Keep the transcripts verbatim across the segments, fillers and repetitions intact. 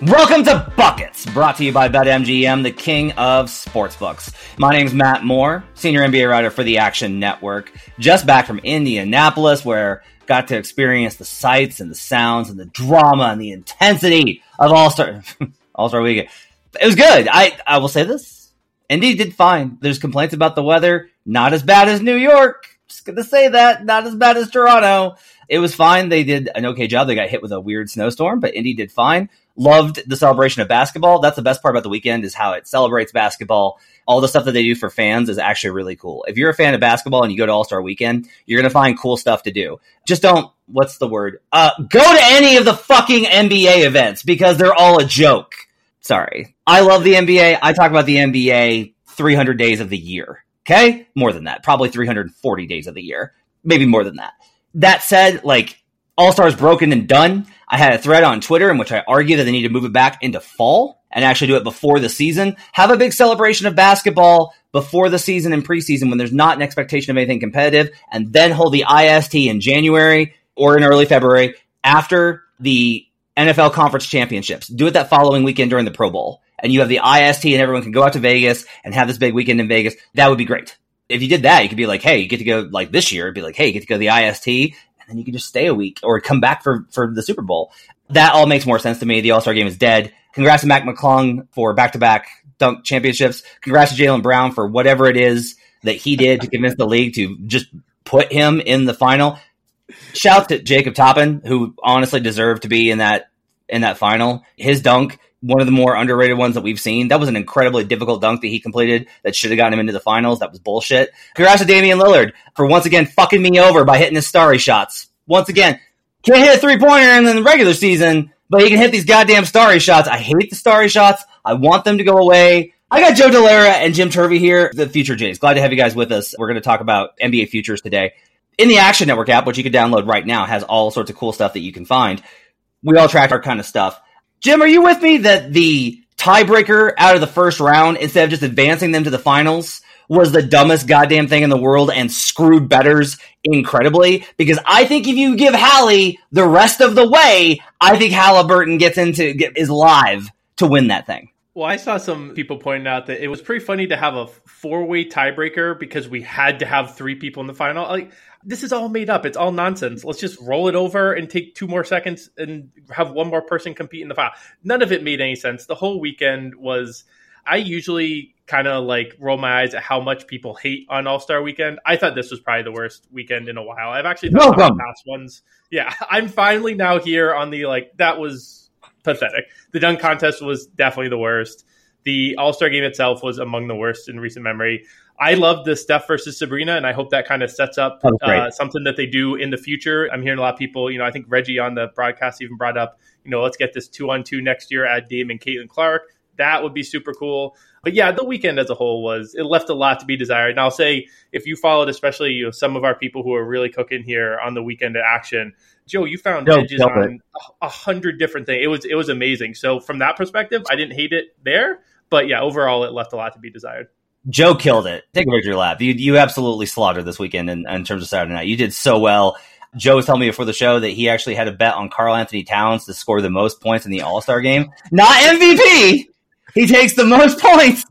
Welcome to Buckets, brought to you by BetMGM, the king of sportsbooks. My name's Matt Moore, senior N B A writer for the Action Network. Just back from Indianapolis, where I got to experience the sights and the sounds and the drama and the intensity of All-Star All-Star Weekend. It was good. I, I will say this. Indy did fine. There's complaints about the weather. Not as bad as New York. Just going to say that. Not as bad as Toronto. It was fine. They did an okay job. They got hit with a weird snowstorm, but Indy did fine. Loved the celebration of basketball. That's the best part about the weekend is how it celebrates basketball. All the stuff that they do for fans is actually really cool. If you're a fan of basketball and you go to All-Star Weekend, you're going to find cool stuff to do. Just don't, what's the word? Uh, go to any of the fucking N B A events because they're all a joke. Sorry. I love the N B A. I talk about the N B A three hundred days of the year. Okay? More than that. Probably three hundred forty days of the year. Maybe more than that. That said, like, All-Star is broken and done. I had a thread on Twitter in which I argue that they need to move it back into fall and actually do it before the season. Have a big celebration of basketball before the season and preseason when there's not an expectation of anything competitive, and then hold the I S T in January or in early February after the N F L Conference Championships. Do it that following weekend during the Pro Bowl, and you have the I S T and everyone can go out to Vegas and have this big weekend in Vegas. That would be great. If you did that, you could be like, hey, you get to go like this year. It'd be like, hey, you get to go to the I S T. And you can just stay a week or come back for, for the Super Bowl. That all makes more sense to me. The All-Star Game is dead. Congrats to Mac McClung for back-to-back dunk championships. Congrats to Jaylen Brown for whatever it is that he did to convince the league to just put him in the final. Shout to Jacob Toppin, who honestly deserved to be in that in that final. His dunk, one of the more underrated ones that we've seen. That was an incredibly difficult dunk that he completed that should have gotten him into the finals. That was bullshit. Congrats to Damian Lillard for once again fucking me over by hitting his Starry shots. Once again, can't hit a three-pointer in the regular season, but he can hit these goddamn Starry shots. I hate the Starry shots. I want them to go away. I got Joe Dellera and Jim Turvey here, the Future Jays. Glad to have you guys with us. We're going to talk about N B A futures today. In the Action Network app, which you can download right now, has all sorts of cool stuff that you can find. We all track our kind of stuff. Jim, are you with me that the tiebreaker out of the first round, instead of just advancing them to the finals, was the dumbest goddamn thing in the world and screwed bettors incredibly? Because I think if you give Hallie the rest of the way, I think Halliburton gets into is live to win that thing. Well, I saw some people pointing out that it was pretty funny to have a four-way tiebreaker because we had to have three people in the final. Like, this is all made up. It's all nonsense. Let's just roll it over and take two more seconds and have one more person compete in the final. None of it made any sense. The whole weekend was, I usually kind of like roll my eyes at how much people hate on All-Star Weekend. I thought this was probably the worst weekend in a while. I've actually thought about the past ones. Yeah, I'm finally now here on the like, that was pathetic. The dunk contest was definitely the worst. The All-Star Game itself was among the worst in recent memory. I love the Steph versus Sabrina, and I hope that kind of sets up uh, something that they do in the future. I'm hearing a lot of people, you know, I think Reggie on the broadcast even brought up, you know, let's get this two-on-two next year, add Dame and Caitlin Clark. That would be super cool. But yeah, the weekend as a whole was, it left a lot to be desired. And I'll say, if you followed, especially, you know, some of our people who are really cooking here on the weekend at Action, Joe, you found no, edges on a hundred different things. It was, it was amazing. So from that perspective, I didn't hate it there, but yeah, overall it left a lot to be desired. Joe killed it. Take a victory lap. You, you absolutely slaughtered this weekend in, in terms of Saturday night. You did so well. Joe was telling me before the show that he actually had a bet on Karl-Anthony Towns to score the most points in the All-Star Game. Not M V P. He takes the most points.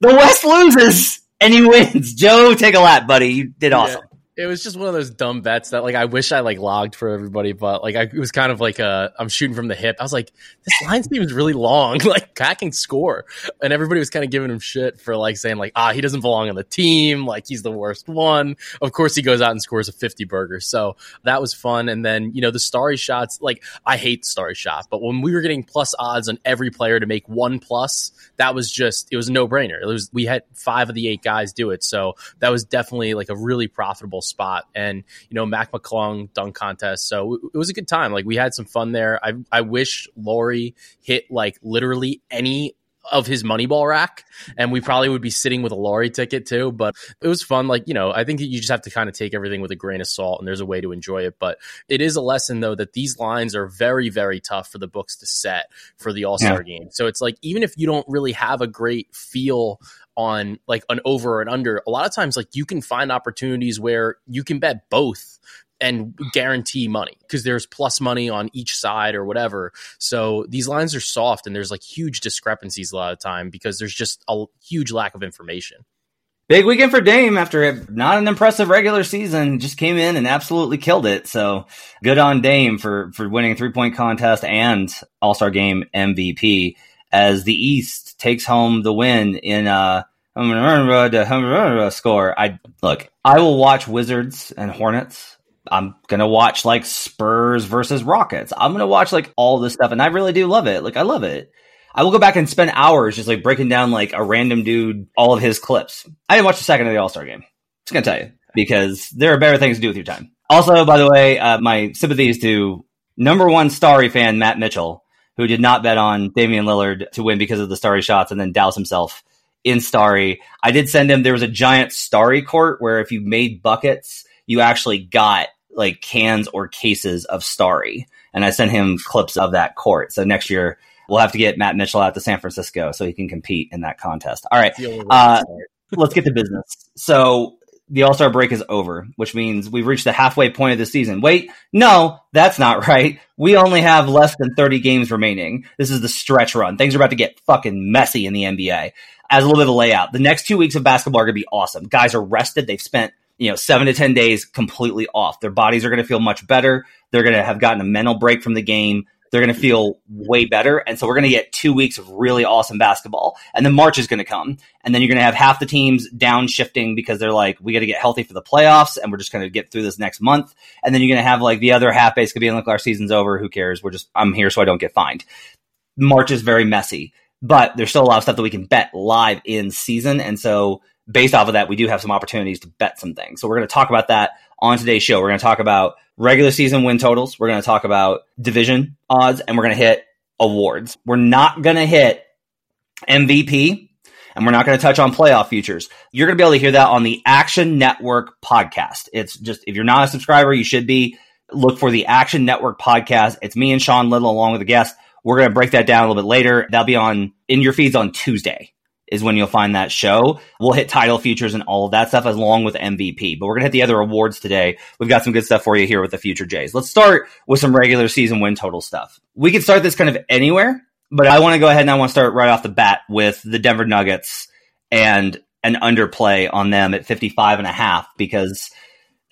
The West loses. And he wins. Joe, take a lap, buddy. You did awesome. Yeah, it was just one of those dumb bets that, like, I wish I, like, logged for everybody, but, like, I, it was kind of like a, I'm shooting from the hip. I was like, this line seems really long. Like, I can score. And everybody was kind of giving him shit for, like, saying, like, ah, he doesn't belong on the team. Like, he's the worst one. Of course, he goes out and scores a fifty-burger. So that was fun. And then, you know, the Starry shots, like, I hate the Starry shot, but when we were getting plus odds on every player to make one plus, that was just, it was a no-brainer. It was, we had five of the eight guys do it. So that was definitely like a really profitable spot. And, you know, Mac McClung dunk contest. So it was a good time. Like, we had some fun there. I I wish Laurie hit like literally any of his Moneyball rack, and we probably would be sitting with a Laurie ticket too, but it was fun. Like, you know, I think you just have to kind of take everything with a grain of salt, and there's a way to enjoy it. But it is a lesson though, that these lines are very, very tough for the books to set for the All-Star yeah. game. So it's like, even if you don't really have a great feel on like an over and under, a lot of times, like, you can find opportunities where you can bet both and guarantee money because there's plus money on each side or whatever. So these lines are soft, and there's like huge discrepancies a lot of time because there's just a huge lack of information. Big weekend for Dame after a, not an impressive regular season. Just came in and absolutely killed it. So good on Dame for, for winning a three-point contest and All-Star Game M V P as the East takes home the win in a score. I look, I will watch Wizards and Hornets. I'm going to watch like Spurs versus Rockets. I'm going to watch like all this stuff. And I really do love it. Like, I love it. I will go back and spend hours just like breaking down like a random dude, all of his clips. I didn't watch the second of the All-Star Game. Just going to tell you, because there are better things to do with your time. Also, by the way, uh, my sympathies to number one Starry fan, Matt Mitchell, who did not bet on Damian Lillard to win because of the Starry shots and then douse himself in Starry. I did send him, there was a giant Starry court where if you made buckets, you actually got like cans or cases of Starry. And I sent him clips of that court. So next year we'll have to get Matt Mitchell out to San Francisco so he can compete in that contest. All right. Uh, let's get to business. So the All-Star break is over, which means we've reached the halfway point of the season. Wait, no, that's not right. We only have less than thirty games remaining. This is the stretch run. Things are about to get fucking messy in the N B A. As a little bit of a layout, the next two weeks of basketball are going to be awesome. Guys are rested. They've spent you know, seven to ten days completely off. Their bodies are going to feel much better. They're going to have gotten a mental break from the game. They're going to feel way better. And so we're going to get two weeks of really awesome basketball. And then March is going to come. And then you're going to have half the teams downshifting because they're like, we got to get healthy for the playoffs. And we're just going to get through this next month. And then you're going to have like the other half base could be like, our season's over. Who cares? We're just, I'm here so I don't get fined. March is very messy, but there's still a lot of stuff that we can bet live in season. And so based off of that, we do have some opportunities to bet some things. So we're going to talk about that on today's show. We're going to talk about regular season win totals. We're going to talk about division odds, and we're going to hit awards. We're not going to hit M V P, and we're not going to touch on playoff futures. You're going to be able to hear that on the Action Network podcast. It's just, if you're not a subscriber, you should be. Look for the Action Network podcast. It's me and Sean Little along with a guest. We're going to break that down a little bit later. That'll be on in your feeds on Tuesday. Is when you'll find that show. We'll hit title features and all of that stuff as along with M V P. But we're going to hit the other awards today. We've got some good stuff for you here with the Future Jays. Let's start with some regular season win total stuff. We can start this kind of anywhere, but I want to go ahead and I want to start right off the bat with the Denver Nuggets and an underplay on them at fifty-five and a half, because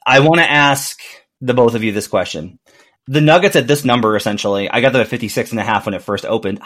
I want to ask the both of you this question. The Nuggets at this number, essentially, I got that at fifty-six and a half when it first opened.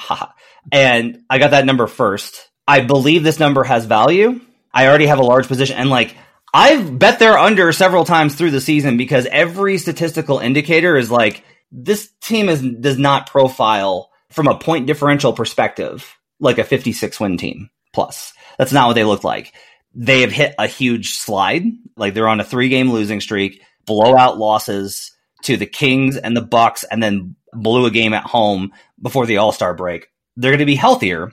And I got that number first. I believe this number has value. I already have a large position. And like, I've bet they're under several times through the season because every statistical indicator is like, this team is does not profile from a point differential perspective like a fifty-six win team plus. That's not what they look like. They have hit a huge slide. Like, they're on a three game losing streak, blowout losses to the Kings and the Bucks, and then blew a game at home before the All-Star break. They're going to be healthier.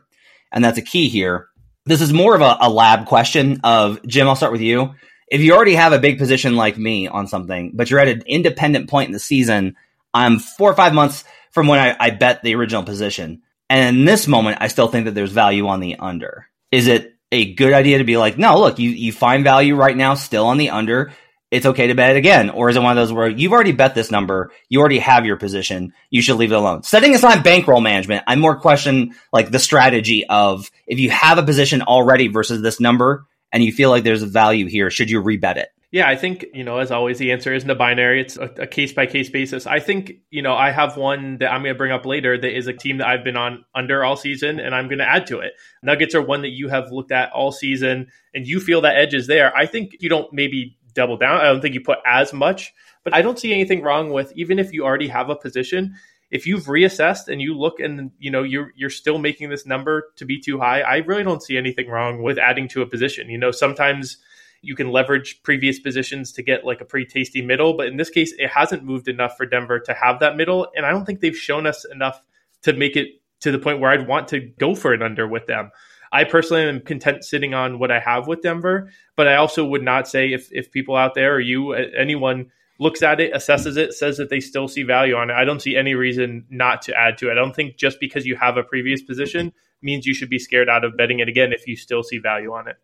And that's a key here. This is more of a, a lab question of, Jim, I'll start with you. If you already have a big position like me on something, but you're at an independent point in the season, I'm four or five months from when I, I bet the original position. And in this moment, I still think that there's value on the under. Is it a good idea to be like, no, look, you, you find value right now still on the under. It's okay to bet it again. Or is it one of those where you've already bet this number, you already have your position, you should leave it alone? Setting aside bankroll management, I more question like the strategy of if you have a position already versus this number and you feel like there's a value here, should you rebet it? Yeah, I think, you know, as always, the answer isn't a binary. It's a, a case-by-case basis. I think, you know, I have one that I'm going to bring up later that is a team that I've been on under all season, and I'm going to add to it. Nuggets are one that you have looked at all season, and you feel that edge is there. I think you don't maybe double down. I don't think you put as much, but I don't see anything wrong with, even if you already have a position, if you've reassessed and you look and, you know, you're you're still making this number to be too high, I really don't see anything wrong with adding to a position. You know, sometimes you can leverage previous positions to get like a pretty tasty middle. But in this case, it hasn't moved enough for Denver to have that middle. And I don't think they've shown us enough to make it to the point where I'd want to go for an under with them. I personally am content sitting on what I have with Denver. But I also would not say if, if people out there or you, anyone looks at it, assesses it, says that they still see value on it, I don't see any reason not to add to it. I don't think just because you have a previous position means you should be scared out of betting it again if you still see value on it.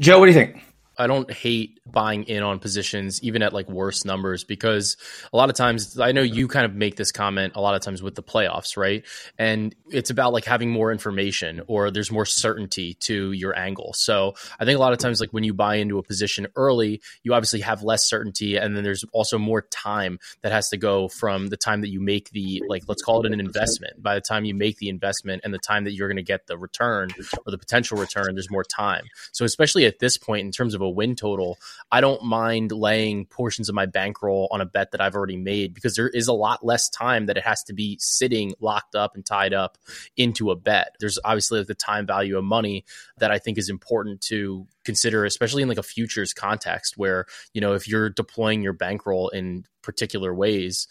Joe, what do you think? I don't hate buying in on positions, even at like worse numbers, because a lot of times, I know you kind of make this comment a lot of times with the playoffs, right? And it's about like having more information, or there's more certainty to your angle. So I think a lot of times, like when you buy into a position early, you obviously have less certainty. And then there's also more time that has to go from the time that you make the, like, let's call it an investment. By the time you make the investment and the time that you're going to get the return or the potential return, there's more time. So especially at this point, in terms of a win total, I don't mind laying portions of my bankroll on a bet that I've already made, because there is a lot less time that it has to be sitting locked up and tied up into a bet. There's obviously the time value of money that I think is important to consider, especially in like a futures context where, you know, if you're deploying your bankroll in particular ways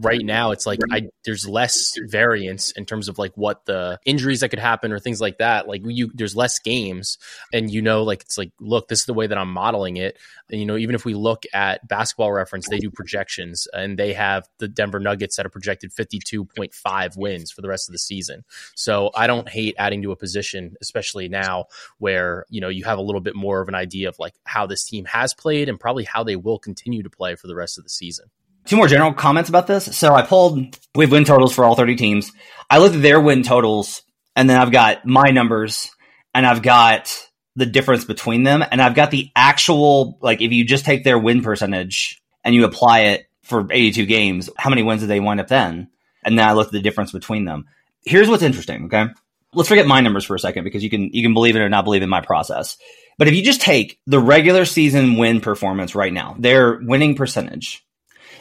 right now, it's like I, there's less variance in terms of like what the injuries that could happen or things like that. Like you, there's less games, and, you know, like, it's like, look, this is the way that I'm modeling it. And, you know, even if we look at Basketball Reference, they do projections, and they have the Denver Nuggets that are projected fifty-two point five wins for the rest of the season. So I don't hate adding to a position, especially now where, you know, you have a little bit more of an idea of like how this team has played and probably how they will continue to play for the rest of the season. Two more general comments about this. So I pulled, we have win totals for all thirty teams. I looked at their win totals, and then I've got my numbers, and I've got the difference between them. And I've got the actual, like, if you just take their win percentage and you apply it for eighty-two games, how many wins did they wind up then? And then I looked at the difference between them. Here's what's interesting. Okay. Let's forget my numbers for a second, because you can, you can believe it or not believe in my process. But if you just take the regular season win performance right now, their winning percentage,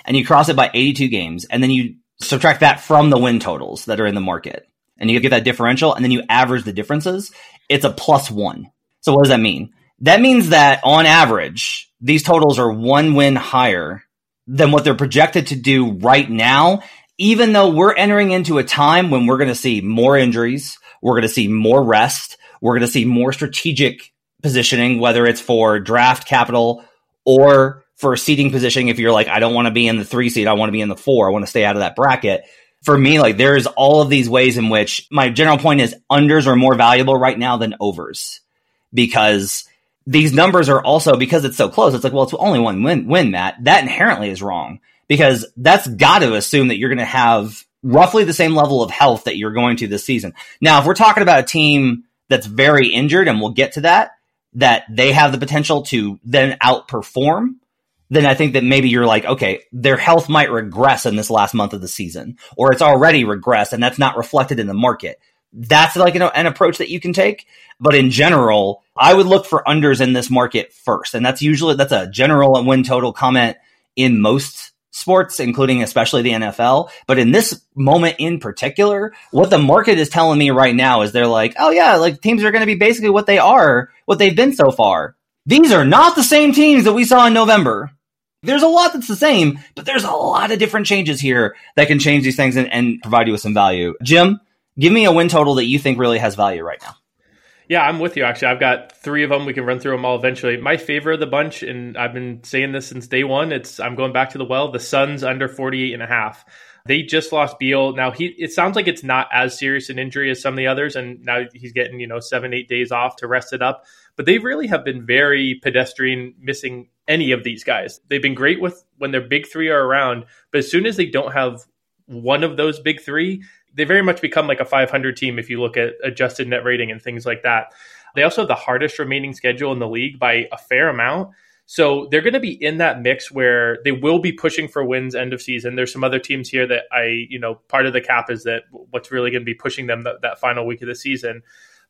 and you cross it by eighty-two games, and then you subtract that from the win totals that are in the market, and you get that differential, and then you average the differences, it's a plus one. So what does that mean? That means that on average, these totals are one win higher than what they're projected to do right now, even though we're entering into a time when we're going to see more injuries, we're going to see more rest, we're going to see more strategic positioning, whether it's for draft capital or for seating positioning. If you're like, I don't want to be in the three seed, I want to be in the four, I want to stay out of that bracket. For me, like, there's all of these ways in which my general point is unders are more valuable right now than overs, because these numbers are also, because it's so close, it's like, well, it's only one win, win, Matt. That inherently is wrong, because that's got to assume that you're going to have roughly the same level of health that you're going to this season. Now, if we're talking about a team that's very injured, and we'll get to that, that they have the potential to then outperform, then I think that maybe you're like, okay, their health might regress in this last month of the season, or it's already regressed and that's not reflected in the market. That's like an, an approach that you can take. But in general, I would look for unders in this market first. And that's usually, that's a general win total comment in most sports, including especially the N F L. But in this moment in particular, what the market is telling me right now is they're like, oh yeah, like teams are going to be basically what they are, what they've been so far. These are not the same teams that we saw in November. There's a lot that's the same, but there's a lot of different changes here that can change these things and, and provide you with some value. Jim, give me a win total that you think really has value right now. Yeah, I'm with you, actually. I've got three of them. We can run through them all eventually. My favorite of the bunch, and I've been saying this since day one, it's I'm going back to the well, the Suns under forty-eight and a half. They just lost Beal. Now, he it sounds like it's not as serious an injury as some of the others, and now he's getting, you know, seven, eight days off to rest it up. But they really have been very pedestrian, missing any of these guys. They've been great with when their big three are around, but as soon as they don't have one of those big three, they very much become like a five hundred team if you look at adjusted net rating and things like that. They also have the hardest remaining schedule in the league by a fair amount. So they're going to be in that mix where they will be pushing for wins end of season. There's some other teams here that I, you know, part of the cap is that what's really going to be pushing them that, that final week of the season.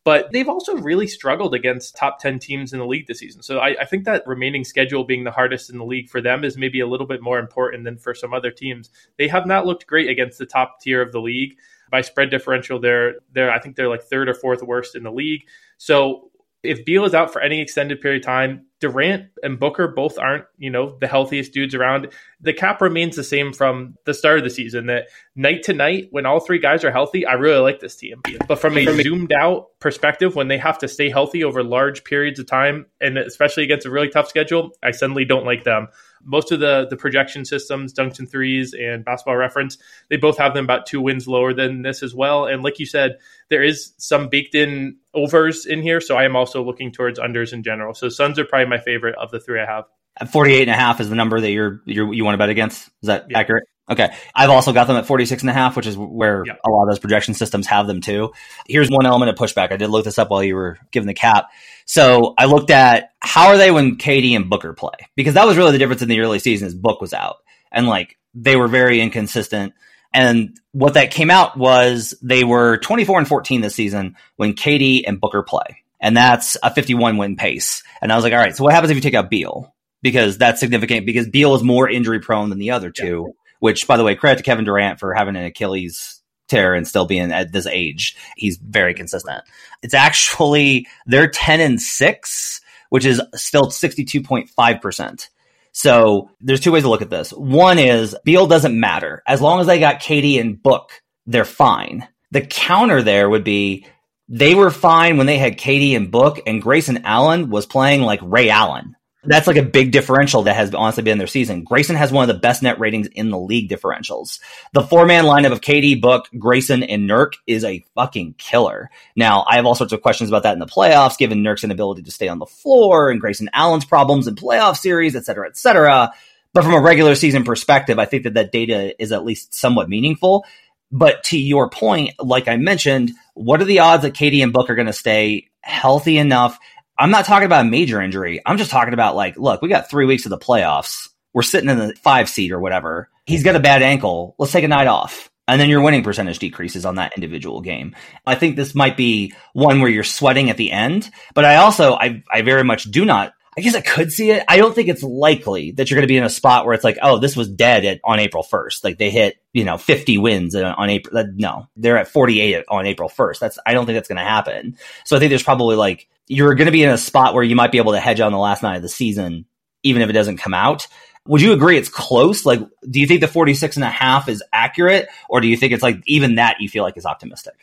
But they've also really struggled against top ten teams in the league this season. So I, I think that remaining schedule being the hardest in the league for them is maybe a little bit more important than for some other teams. They have not looked great against the top tier of the league. By spread differential, they're, they're I think they're like third or fourth worst in the league. So if Beal is out for any extended period of time, Durant and Booker both aren't, you know, the healthiest dudes around. The cap remains the same from the start of the season, that night to night, when all three guys are healthy, I really like this team. But from a zoomed out perspective, when they have to stay healthy over large periods of time, and especially against a really tough schedule, I suddenly don't like them. Most of the, the projection systems, Dunks and Threes and Basketball Reference, they both have them about two wins lower than this as well. And like you said, there is some baked-in overs in here, so I am also looking towards unders in general. So Suns are probably my favorite of the three I have. forty-eight and a half is the number that you're, you're you want to bet against? Is that yeah. accurate? Okay. I've also got them at forty-six and a half, which is where yeah. a lot of those projection systems have them too. Here's one element of pushback. I did look this up while you were giving the cap. So I looked at how are they when K D and Booker play? Because that was really the difference in the early season is Book was out. And like they were very inconsistent. And what that came out was they were twenty-four and fourteen this season when K D and Booker play. And that's a fifty-one win pace. And I was like, all right, so what happens if you take out Beal? Because that's significant because Beal is more injury prone than the other two, yeah. which, by the way, credit to Kevin Durant for having an Achilles tear and still being at this age. He's very consistent. It's actually they're ten and six, which is still sixty-two point five percent. So there's two ways to look at this. One is Beal doesn't matter. As long as they got K D and Book, they're fine. The counter there would be they were fine when they had K D and Book, and Grayson Allen was playing like Ray Allen. That's like a big differential that has honestly been their season. Grayson has one of the best net ratings in the league differentials. The four-man lineup of K D, Book, Grayson, and Nurk is a fucking killer. Now, I have all sorts of questions about that in the playoffs, given Nurk's inability to stay on the floor and Grayson Allen's problems in playoff series, et cetera, et cetera. But from a regular season perspective, I think that that data is at least somewhat meaningful. But to your point, like I mentioned, what are the odds that K D and Book are going to stay healthy enough? I'm not talking about a major injury. I'm just talking about like, look, we got three weeks of the playoffs. We're sitting in the five seed or whatever. He's got a bad ankle. Let's take a night off. And then your winning percentage decreases on that individual game. I think this might be one where you're sweating at the end. But I also, I, I very much do not. I guess I could see it. I don't think it's likely that you're going to be in a spot where it's like, oh, this was dead at, on April first. Like they hit, you know, fifty wins on, on April. No, they're at forty-eight on April first. That's, I don't think that's going to happen. So I think there's probably like, you're going to be in a spot where you might be able to hedge on the last night of the season, even if it doesn't come out. Would you agree it's close? Like, do you think the forty-six and a half is accurate? Or do you think it's like, even that you feel like is optimistic?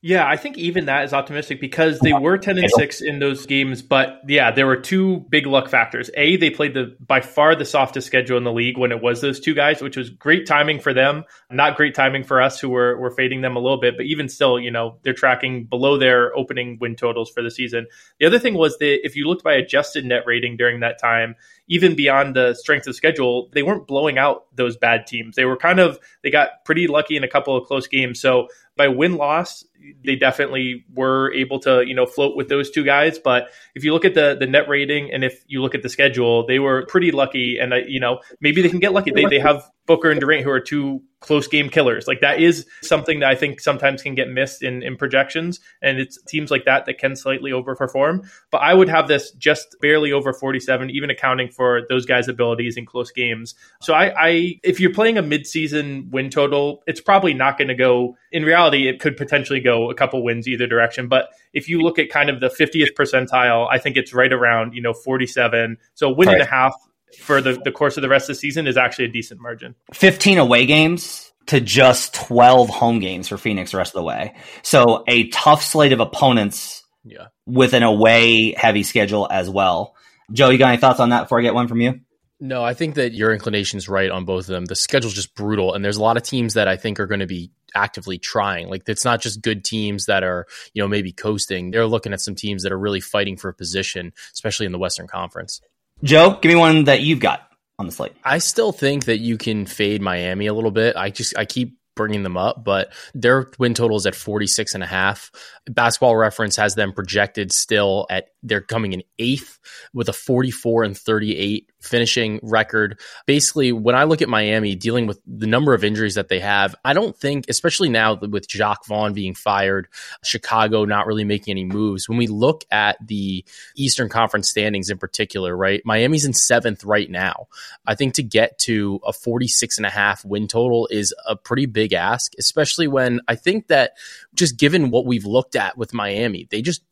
Yeah, I think even that is optimistic because they were ten and six in those games. But yeah, there were two big luck factors. A, they played the by far the softest schedule in the league when it was those two guys, which was great timing for them. Not great timing for us who were, were fading them a little bit. But even still, you know, they're tracking below their opening win totals for the season. The other thing was that if you looked by adjusted net rating during that time, even beyond the strength of schedule, they weren't blowing out those bad teams. They were kind of, they got pretty lucky in a couple of close games. So by win-loss, they definitely were able to, you know, float with those two guys. But if you look at the the net rating and if you look at the schedule, they were pretty lucky. And, uh, you know, maybe they can get lucky. They they have Booker and Durant who are two close game killers. Like that is something that I think sometimes can get missed in, in projections. And it's teams like that that can slightly overperform. But I would have this just barely over forty-seven, even accounting for those guys' abilities in close games. So I, I if you're playing a midseason win total, it's probably not going to go. In reality, it could potentially go a couple wins either direction. But if you look at kind of the fiftieth percentile, I think it's right around, you know, forty-seven. So a win and a half for the, the course of the rest of the season is actually a decent margin. fifteen away games to just twelve home games for Phoenix the rest of the way. So a tough slate of opponents yeah. with an away heavy schedule as well. Joe, you got any thoughts on that before I get one from you? No, I think that your inclination's right on both of them. The schedule's just brutal, and there's a lot of teams that I think are going to be actively trying. Like, it's not just good teams that are, you know, maybe coasting. They're looking at some teams that are really fighting for a position, especially in the Western Conference. Joe, give me one that you've got on the slate. I still think that you can fade Miami a little bit. I just I keep bringing them up, but their win total is at forty-six and a half. Basketball Reference has them projected still at, they're coming in eighth with a forty-four and thirty-eight finishing record. Basically, when I look at Miami dealing with the number of injuries that they have, I don't think, especially now with Jacques Vaughn being fired, Chicago not really making any moves. When we look at the Eastern Conference standings in particular, right? Miami's in seventh right now. I think to get to a forty-six and a half win total is a pretty big ask, especially when I think that just given what we've looked at with Miami, they just,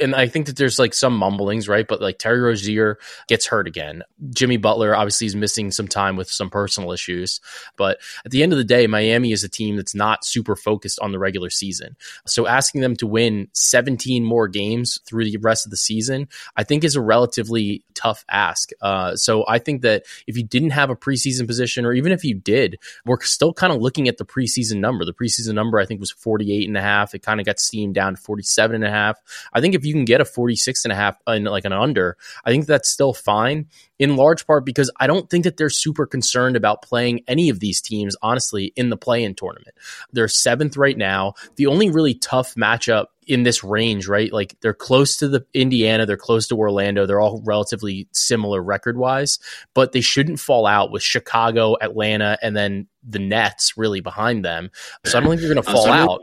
and I think that there's like some mumblings, right? But like Terry Rozier gets hurt again. Jimmy Butler obviously is missing some time with some personal issues. But at the end of the day, Miami is a team that's not super focused on the regular season. So asking them to win seventeen more games through the rest of the season, I think is a relatively tough ask. Uh, so I think that if you didn't have a preseason position, or even if you did, we're still kind of looking at the preseason number. The preseason number, I think, was forty-eight and a half. It kind of got steamed down to forty-seven and a half. I think I think if you can get a forty-six and a half and like an under, I think that's still fine, in large part because I don't think that they're super concerned about playing any of these teams, honestly, in the play-in tournament. They're seventh right now. The only really tough matchup in this range, right? Like they're close to the Indiana, they're close to Orlando. They're all relatively similar record wise, but they shouldn't fall out with Chicago, Atlanta, and then the Nets really behind them. So I don't think they're going to fall out.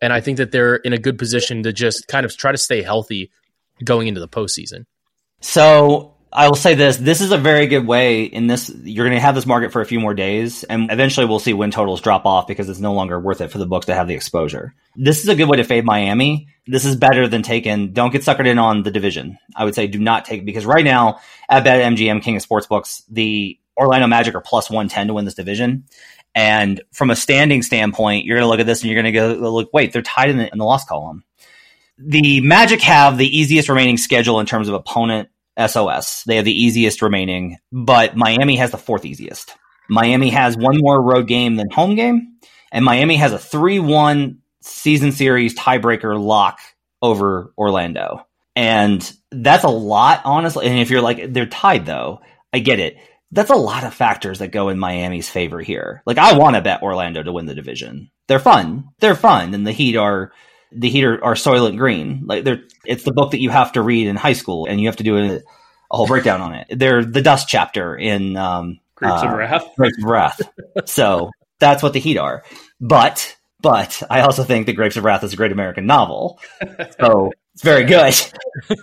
And I think that they're in a good position to just kind of try to stay healthy going into the postseason. So I will say this, this is a very good way in this. You're going to have this market for a few more days, and eventually we'll see win totals drop off because it's no longer worth it for the books to have the exposure. This is a good way to fade Miami. This is better than taking. Don't get suckered in on the division. I would say do not take, because right now at BetMGM, King of Sportsbooks, the Orlando Magic are plus one ten to win this division. And from a standing standpoint, you're going to look at this and you're going to go, look, wait, they're tied in the, in the loss column. The Magic have the easiest remaining schedule in terms of opponent S O S. They have the easiest remaining, but Miami has the fourth easiest. Miami has one more road game than home game, and Miami has a three one season series tiebreaker lock over Orlando. And that's a lot, honestly. And if you're like, they're tied though, I get it. That's a lot of factors that go in Miami's favor here. Like, I want to bet Orlando to win the division. They're fun. They're fun. And the Heat are... The Heat are, are Soylent Green. Like they're, it's the book that you have to read in high school, and you have to do a, a whole breakdown on it. They're the dust chapter in um, Grapes uh, of Wrath. Grapes of Wrath. So that's what the Heat are. But but I also think that Grapes of Wrath is a great American novel. So it's very good.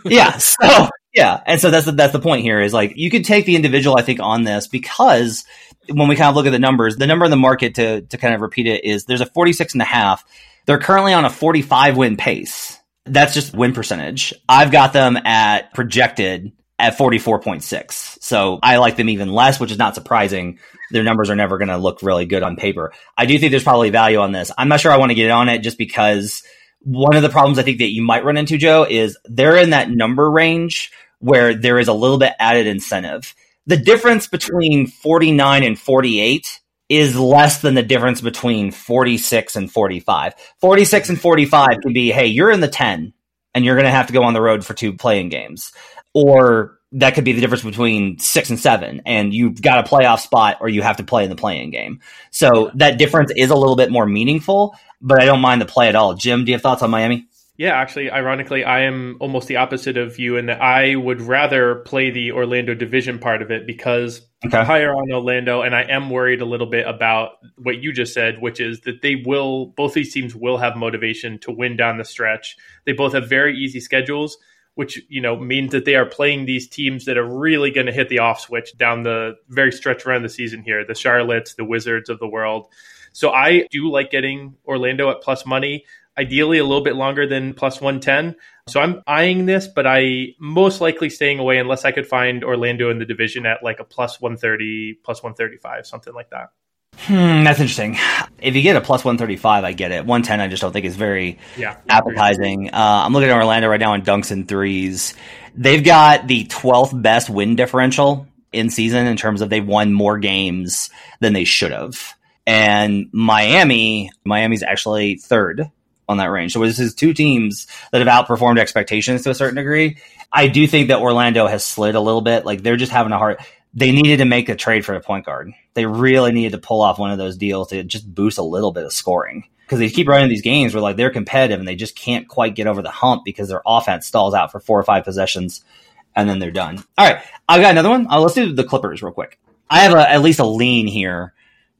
Yeah. So yeah, and so that's the, that's the point here is like you could take the individual, I think, on this, because when we kind of look at the numbers, the number in the market to to kind of repeat it is there's a forty-six and a half. They're currently on a forty-five win pace. That's just win percentage. I've got them at projected at forty-four point six. So I like them even less, which is not surprising. Their numbers are never going to look really good on paper. I do think there's probably value on this. I'm not sure I want to get on it just because one of the problems I think that you might run into, Joe, is they're in that number range where there is a little bit added incentive. The difference between forty-nine and forty-eight is less than the difference between forty-six and forty-five. forty-six and forty-five can be, hey, you're in the ten and you're going to have to go on the road for two play-in games. Or that could be the difference between six and seven and you've got a playoff spot or you have to play in the play-in game. So that difference is a little bit more meaningful, but I don't mind the play at all. Jim, do you have thoughts on Miami? Yeah, actually, ironically, I am almost the opposite of you in that I would rather play the Orlando division part of it because okay. I'm higher on Orlando, and I am worried a little bit about what you just said, which is that they will, both these teams will have motivation to win down the stretch. They both have very easy schedules, which, you know, means that they are playing these teams that are really going to hit the off switch down the very stretch around the season here, the Charlottes, the Wizards of the world. So I do like getting Orlando at plus money. Ideally, a little bit longer than plus one ten. So I'm eyeing this, but I most likely staying away unless I could find Orlando in the division at like a plus one thirty, plus one thirty-five, something like that. Hmm, that's interesting. If you get a plus one thirty-five, I get it. one ten, I just don't think is very yeah, appetizing. Uh, I'm looking at Orlando right now in dunks and threes. They've got the twelfth best win differential in season in terms of they've won more games than they should have. And Miami, Miami's actually third on that range. So this is two teams that have outperformed expectations to a certain degree. I do think that Orlando has slid a little bit. Like they're just having a hard, they needed to make a trade for a point guard. They really needed to pull off one of those deals to just boost a little bit of scoring, because they keep running these games where like they're competitive and they just can't quite get over the hump because their offense stalls out for four or five possessions and then they're done. All right, I've got another one. Uh, let's do the Clippers real quick. I have a, at least a lean here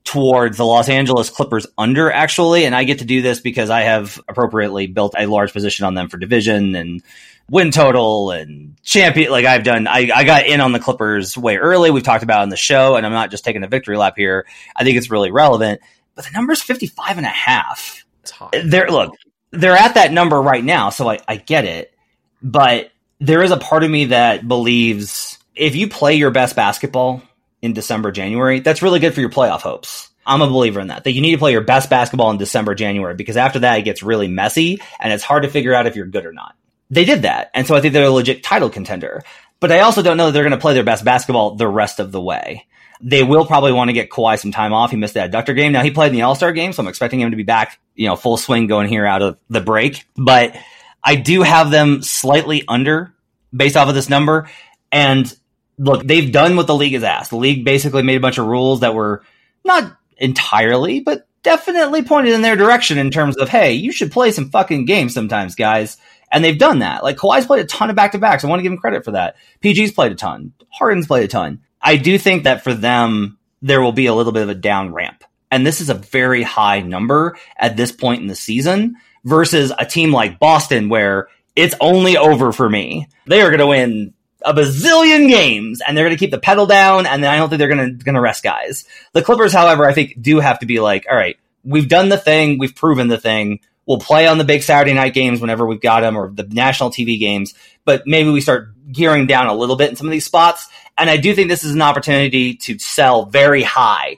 towards the Los Angeles Clippers under, actually, and I get to do this because I have appropriately built a large position on them for division and win total and champion. Like I've done, I, I got in on the Clippers way early. We've talked about it on the show, and I'm not just taking a victory lap here. I think it's really relevant. But the number's fifty-five and a half. It's hot. They're, look, they're at that number right now, so I, I get it. But there is a part of me that believes if you play your best basketball in December, January, that's really good for your playoff hopes. I'm a believer in that, that you need to play your best basketball in December, January, because after that, it gets really messy, and it's hard to figure out if you're good or not. They did that, and so I think they're a legit title contender. But I also don't know that they're going to play their best basketball the rest of the way. They will probably want to get Kawhi some time off. He missed that adductor game. Now, he played in the All-Star game, so I'm expecting him to be back, you know, full swing going here out of the break. But I do have them slightly under based off of this number. And look, they've done what the league has asked. The league basically made a bunch of rules that were not entirely, but definitely pointed in their direction in terms of, hey, you should play some fucking games sometimes, guys. And they've done that. Like, Kawhi's played a ton of back-to-backs. I want to give him credit for that. P G's played a ton. Harden's played a ton. I do think that for them, there will be a little bit of a down ramp. And this is a very high number at this point in the season versus a team like Boston where it's only over for me. They are going to win a bazillion games and they're going to keep the pedal down, and then I don't think they're going to going to rest guys. The Clippers, however, I think do have to be like, all right, we've done the thing. We've proven the thing. We'll play on the big Saturday night games whenever we've got them, or the national T V games, but maybe we start gearing down a little bit in some of these spots. And I do think this is an opportunity to sell very high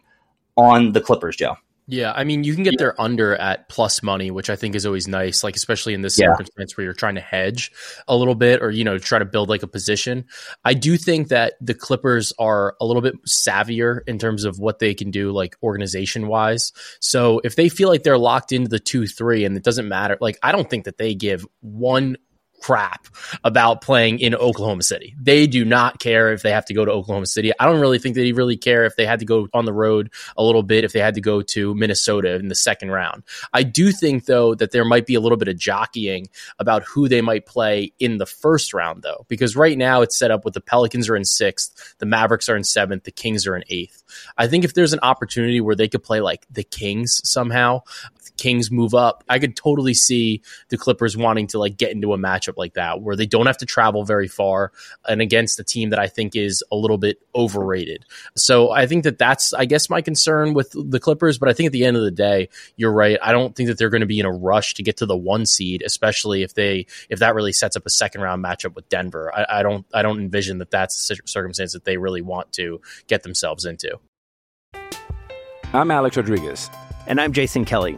on the Clippers, Joe. Yeah, I mean, you can get their under at plus money, which I think is always nice, like especially in this yeah. circumstance where you're trying to hedge a little bit, or, you know, try to build like a position. I do think that the Clippers are a little bit savvier in terms of what they can do, like organization wise. So if they feel like they're locked into the two, three, and it doesn't matter, like I don't think that they give one crap about playing in Oklahoma City. They do not care if they have to go to Oklahoma City. I don't really think they really care if they had to go on the road a little bit, if they had to go to Minnesota in the second round. I do think, though, that there might be a little bit of jockeying about who they might play in the first round, though, because right now it's set up with the Pelicans are in sixth, the Mavericks are in seventh, the Kings are in eighth. I think if there's an opportunity where they could play like the Kings somehow, the Kings move up, I could totally see the Clippers wanting to like get into a matchup like that where they don't have to travel very far and against a team that I think is a little bit overrated. So I think that that's, I guess, my concern with the Clippers. But I think at the end of the day, you're right. I don't think that they're going to be in a rush to get to the one seed, especially if they if that really sets up a second round matchup with Denver. I, I don't I don't envision that that's a circumstance that they really want to get themselves into. I'm Alex Rodriguez. And I'm Jason Kelly.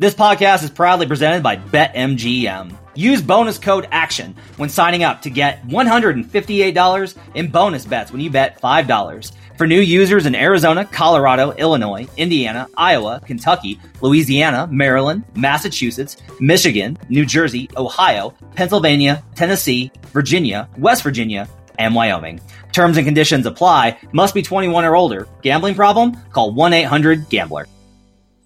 This podcast is proudly presented by BetMGM. Use bonus code ACTION when signing up to get one hundred fifty-eight dollars in bonus bets when you bet five dollars. For new users in Arizona, Colorado, Illinois, Indiana, Iowa, Kentucky, Louisiana, Maryland, Massachusetts, Michigan, New Jersey, Ohio, Pennsylvania, Tennessee, Virginia, West Virginia, and Wyoming. Terms and conditions apply. Must be twenty-one or older. Gambling problem? Call one eight hundred gambler.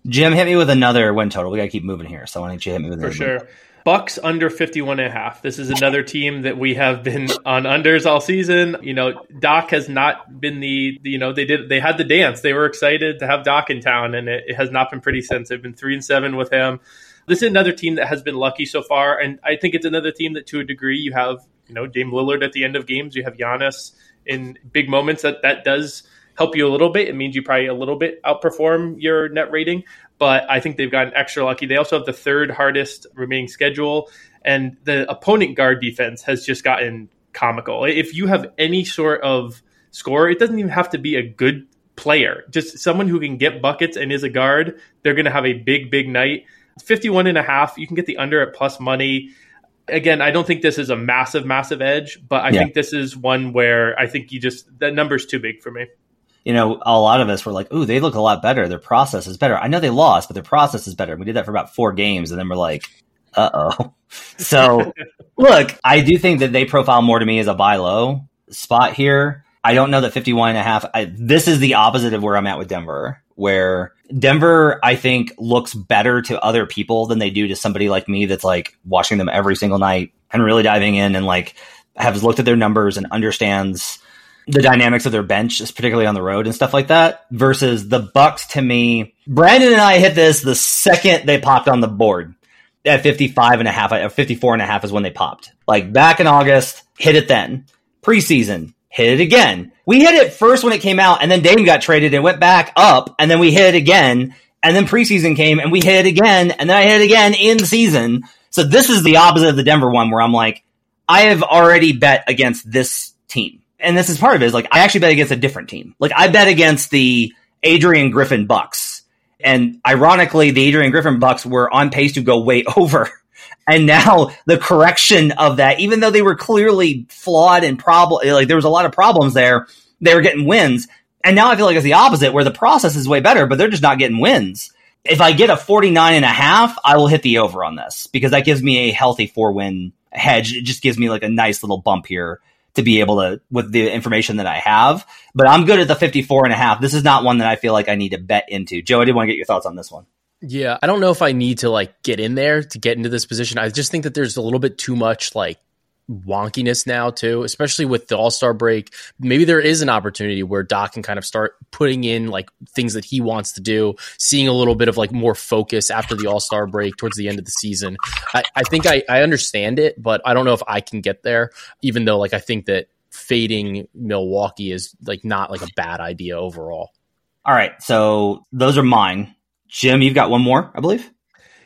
Jim, hit me with another win total. We got to keep moving here, so why don't you hit me with another? For sure. Win. Bucks under fifty-one and a half. This is another team that we have been on unders all season. You know, Doc has not been the, you know, they did, they had the dance. They were excited to have Doc in town, and it, it has not been pretty since. They've been three and seven with him. This is another team that has been lucky so far, and I think it's another team that, to a degree, you have, you know, Dame Lillard at the end of games. You have Giannis in big moments. That, that does help you a little bit. It means you probably a little bit outperform your net rating, but I think they've gotten extra lucky. They also have the third hardest remaining schedule, and the opponent guard defense has just gotten comical. If you have any sort of score, it doesn't even have to be a good player, just someone who can get buckets and is a guard. They're going to have a big, big night. It's fifty-one and a half. You can get the under at plus money. Again, I don't think this is a massive, massive edge, but I yeah. think this is one where I think you just, that number's too big for me. You know, a lot of us were like, ooh, they look a lot better. Their process is better. I know they lost, but their process is better. We did that for about four games, and then we're like, uh-oh. So, look, I do think that they profile more to me as a buy low spot here. I don't know that fifty-one and a half. I, this is the opposite of where I'm at with Denver, where Denver, I think, looks better to other people than they do to somebody like me that's like watching them every single night and really diving in and like has looked at their numbers and understands the dynamics of their bench, particularly on the road and stuff like that, versus the Bucks. To me, Brandon and I hit this the second they popped on the board at fifty-five and a half, or fifty-four and a half is when they popped. Like back in August, hit it then. Preseason, hit it again. We hit it first when it came out, and then Dame got traded and went back up, and then we hit it again, and then preseason came and we hit it again, and then I hit it again in the season. So this is the opposite of the Denver one, where I'm like, I have already bet against this team. And this is part of it, is like, I actually bet against a different team. Like, I bet against the Adrian Griffin Bucks. And ironically, the Adrian Griffin Bucks were on pace to go way over. And now the correction of that, even though they were clearly flawed and probably, like, there was a lot of problems there, they were getting wins. And now I feel like it's the opposite, where the process is way better, but they're just not getting wins. If I get a forty-nine and a half, I will hit the over on this, because that gives me a healthy four win hedge. It just gives me like a nice little bump here to be able to, with the information that I have. But I'm good at the fifty-four and a half. This is not one that I feel like I need to bet into. Joe, I did want to get your thoughts on this one. Yeah, I don't know if I need to like get in there to get into this position. I just think that there's a little bit too much like wonkiness now too, especially with the All-Star break. Maybe there is an opportunity where Doc can kind of start putting in like things that he wants to do, seeing a little bit of like more focus after the All-Star break towards the end of the season. I, I think I, I understand it, but I don't know if I can get there, even though like I think that fading Milwaukee is like not like a bad idea overall. All right, so those are mine. Jim, you've got one more, I believe.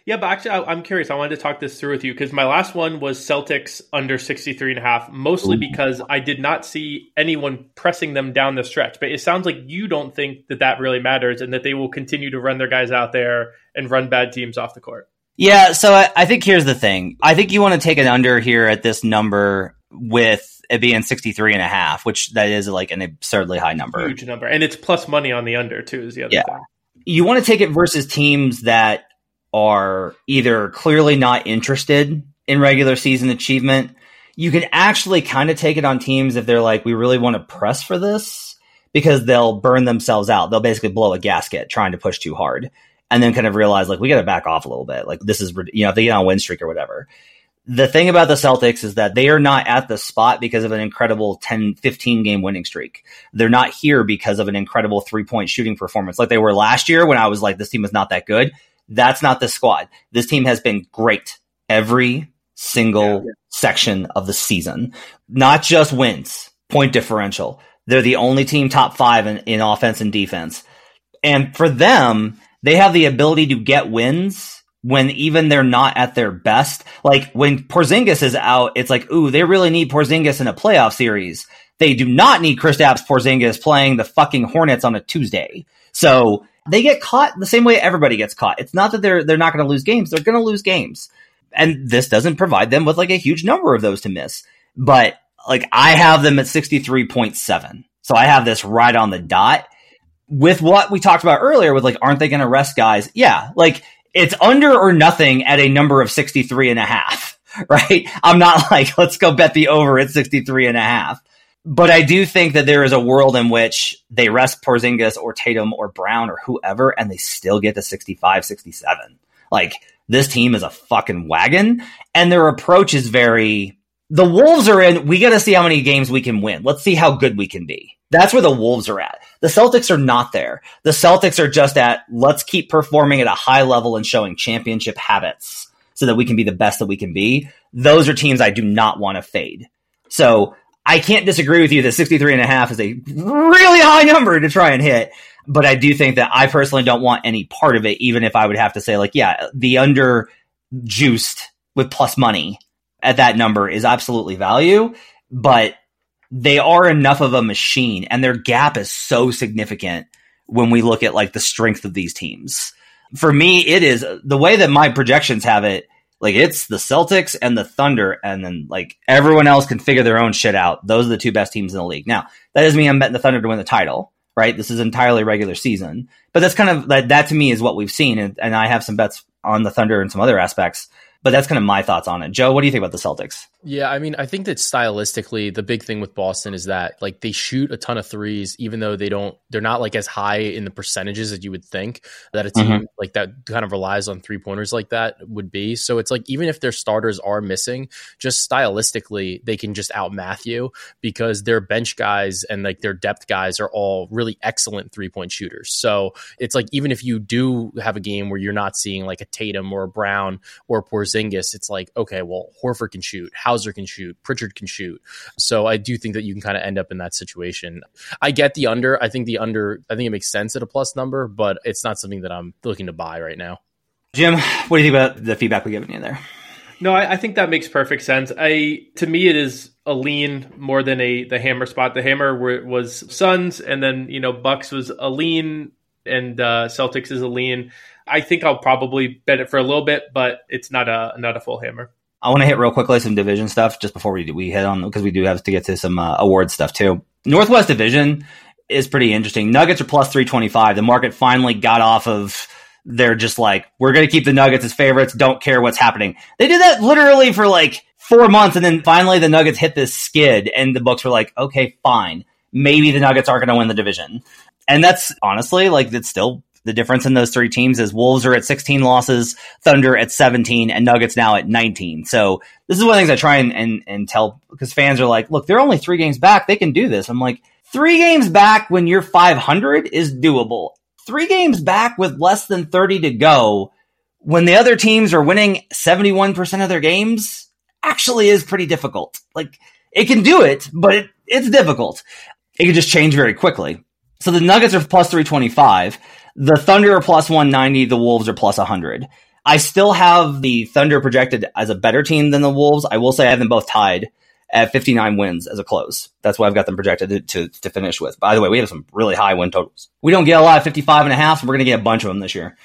Yeah, but actually, I, I'm curious. I wanted to talk this through with you, because my last one was Celtics under sixty-three and a half, mostly Ooh. because I did not see anyone pressing them down the stretch. But it sounds like you don't think that that really matters, and that they will continue to run their guys out there and run bad teams off the court. Yeah, so I, I think here's the thing. I think you want to take an under here at this number with it being sixty-three and a half, which that is like an absurdly high number. Huge number. And it's plus money on the under, too, is the other yeah. thing. You want to take it versus teams that are either clearly not interested in regular season achievement. You can actually kind of take it on teams if they're like, we really want to press for this, because they'll burn themselves out. They'll basically blow a gasket trying to push too hard, and then kind of realize like, we got to back off a little bit. Like this is, you know, if they get on a win streak or whatever. The thing about the Celtics is that they are not at the spot because of an incredible ten, fifteen game winning streak. They're not here because of an incredible three point shooting performance like they were last year, when I was like, this team is not that good. That's not the squad. This team has been great every single yeah. section of the season, not just wins, point differential. They're the only team top five in, in offense and defense. And for them, they have the ability to get wins when even they're not at their best. Like when Porzingis is out, it's like, ooh, they really need Porzingis in a playoff series. They do not need Kristaps Porzingis playing the fucking Hornets on a Tuesday. So they get caught the same way everybody gets caught. It's not that they're they're not going to lose games. They're going to lose games. And this doesn't provide them with like a huge number of those to miss. But like I have them at sixty-three point seven. So I have this right on the dot with what we talked about earlier with like, aren't they going to rest guys? Yeah. Like it's under or nothing at a number of sixty-three and a half, right? I'm not like, let's go bet the over at sixty-three and a half. But I do think that there is a world in which they rest Porzingis or Tatum or Brown or whoever, and they still get to sixty-five, sixty-seven. Like, this team is a fucking wagon, and their approach is very, the Wolves are in, we got to see how many games we can win. Let's see how good we can be. That's where the Wolves are at. The Celtics are not there. The Celtics are just at, let's keep performing at a high level and showing championship habits so that we can be the best that we can be. Those are teams I do not want to fade. So I can't disagree with you that sixty-three and a half is a really high number to try and hit, but I do think that I personally don't want any part of it, even if I would have to say like, yeah, the under juiced with plus money at that number is absolutely value, but they are enough of a machine and their gap is so significant when we look at like the strength of these teams. For me, it is the way that my projections have it. Like, it's the Celtics and the Thunder, and then like everyone else can figure their own shit out. Those are the two best teams in the league. Now, that doesn't mean I'm betting the Thunder to win the title, right? This is entirely regular season, but that's kind of that, that to me is what we've seen. And, and I have some bets on the Thunder and some other aspects, but that's kind of my thoughts on it. Joe, what do you think about the Celtics? Yeah, I mean, I think that stylistically, the big thing with Boston is that like they shoot a ton of threes, even though they don't, they're not like as high in the percentages that you would think that a team mm-hmm. like that kind of relies on three pointers like that would be. So it's like, even if their starters are missing, just stylistically, they can just outmath you because their bench guys and like their depth guys are all really excellent three point shooters. So it's like, even if you do have a game where you're not seeing like a Tatum or a Brown or a Porzingis, it's like, okay, well, Horford can shoot. Hauser can shoot, Pritchard can shoot. So I do think that you can kind of end up in that situation. I get the under. I think the under, I think it makes sense at a plus number, but it's not something that I'm looking to buy right now. Jim, what do you think about the feedback we're giving you there? No, I, I think that makes perfect sense. I to me, it is a lean more than a the hammer spot. The hammer were, was Suns, and then, you know, Bucks was a lean, and uh, Celtics is a lean. I think I'll probably bet it for a little bit, but it's not a not a full hammer. I want to hit real quickly some division stuff just before we do, we head on, because we do have to get to some uh, award stuff too. Northwest Division is pretty interesting. Nuggets are plus three twenty-five. The market finally got off of, they're just like, we're going to keep the Nuggets as favorites. Don't care what's happening. They did that literally for like four months. And then finally the Nuggets hit this skid and the books were like, okay, fine. Maybe the Nuggets aren't going to win the division. And that's honestly like, that's still the difference in those three teams is Wolves are at sixteen losses, Thunder at seventeen, and Nuggets now at nineteen. So this is one of the things I try and, and, and tell, because fans are like, look, they're only three games back. They can do this. I'm like, three games back when you're five hundred is doable. Three games back with less than thirty to go when the other teams are winning seventy-one percent of their games actually is pretty difficult. Like, it can do it, but it, it's difficult. It can just change very quickly. So the Nuggets are plus three twenty-five. The Thunder are plus one ninety. The Wolves are plus one hundred. I still have the Thunder projected as a better team than the Wolves. I will say I have them both tied at fifty-nine wins as a close. That's why I've got them projected to, to, to finish with. By the way, we have some really high win totals. We don't get a lot of fifty-five and a half, so we're going to get a bunch of them this year.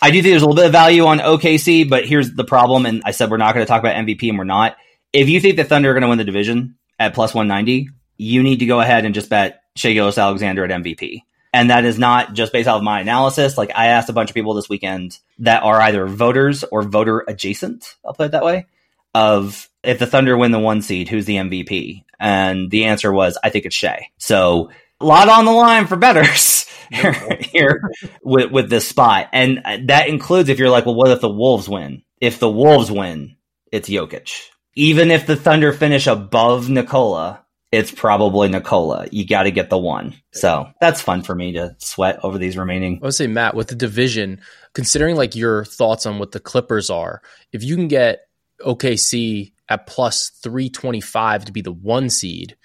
I do think there's a little bit of value on O K C, but here's the problem. And I said we're not going to talk about M V P, and we're not. If you think the Thunder are going to win the division at plus one ninety, you need to go ahead and just bet Shai Gilgeous-Alexander at M V P. And that is not just based off of my analysis. Like, I asked a bunch of people this weekend that are either voters or voter adjacent, I'll put it that way, of if the Thunder win the one seed, who's the M V P? And the answer was, I think it's Shai. So a lot on the line for bettors here with, with this spot. And that includes if you're like, well, what if the Wolves win? If the Wolves win, it's Jokic. Even if the Thunder finish above Nikola, it's probably Nikola. You got to get the one. So that's fun for me to sweat over these remaining. I would say, Matt, with the division, considering like your thoughts on what the Clippers are, if you can get O K C at plus three twenty-five to be the one seed,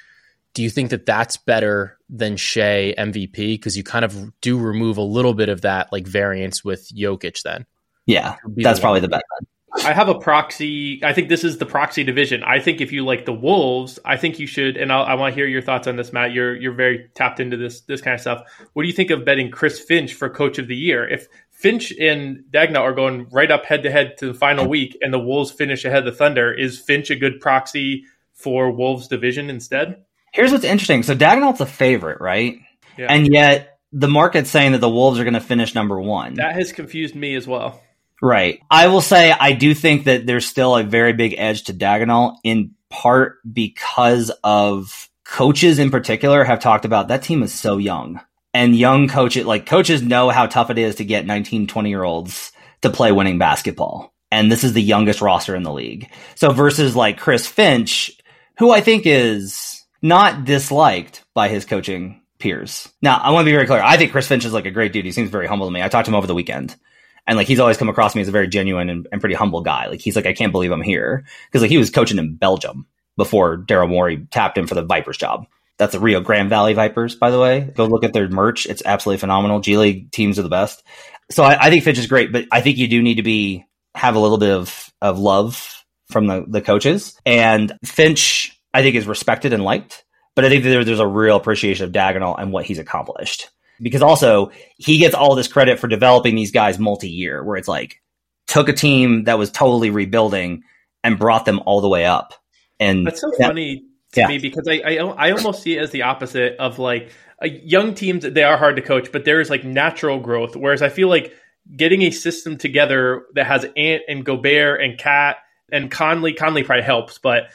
do you think that that's better than Shai M V P? Because you kind of do remove a little bit of that like variance with Jokic then. Yeah, that's the probably the best one. I have a proxy. I think this is the proxy division. I think if you like the Wolves, I think you should, and I'll, I want to hear your thoughts on this, Matt. You're you're very tapped into this this kind of stuff. What do you think of betting Chris Finch for Coach of the Year? If Finch and Dagnall are going right up head-to-head to the final week and the Wolves finish ahead of the Thunder, is Finch a good proxy for Wolves division instead? Here's what's interesting. So Dagnall's a favorite, right? Yeah. And yet the market's saying that the Wolves are going to finish number one. That has confused me as well. Right. I will say I do think that there's still a very big edge to Dagnall, in part because of coaches in particular have talked about that team is so young, and young coaches, like coaches know how tough it is to get nineteen, twenty year olds to play winning basketball. And this is the youngest roster in the league. So versus like Chris Finch, who I think is not disliked by his coaching peers. Now, I want to be very clear. I think Chris Finch is like a great dude. He seems very humble to me. I talked to him over the weekend. And like, he's always come across me as a very genuine and, and pretty humble guy. Like, he's like, I can't believe I'm here. Cause like, he was coaching in Belgium before Daryl Morey tapped him for the Vipers job. That's the Rio Grande Valley Vipers, by the way. Go look at their merch. It's absolutely phenomenal. G League teams are the best. So I, I think Finch is great, but I think you do need to be, have a little bit of, of love from the, the coaches. And Finch, I think, is respected and liked, but I think that there, there's a real appreciation of Dagnall and what he's accomplished. because also he gets all this credit for developing these guys multi-year, where it's like took a team that was totally rebuilding and brought them all the way up. And that's so that, funny to yeah. me, because I, I, I almost see it as the opposite of like a young teams. They are hard to coach, but there is like natural growth. Whereas I feel like getting a system together that has Ant and Gobert and Cat and Conley, Conley probably helps, but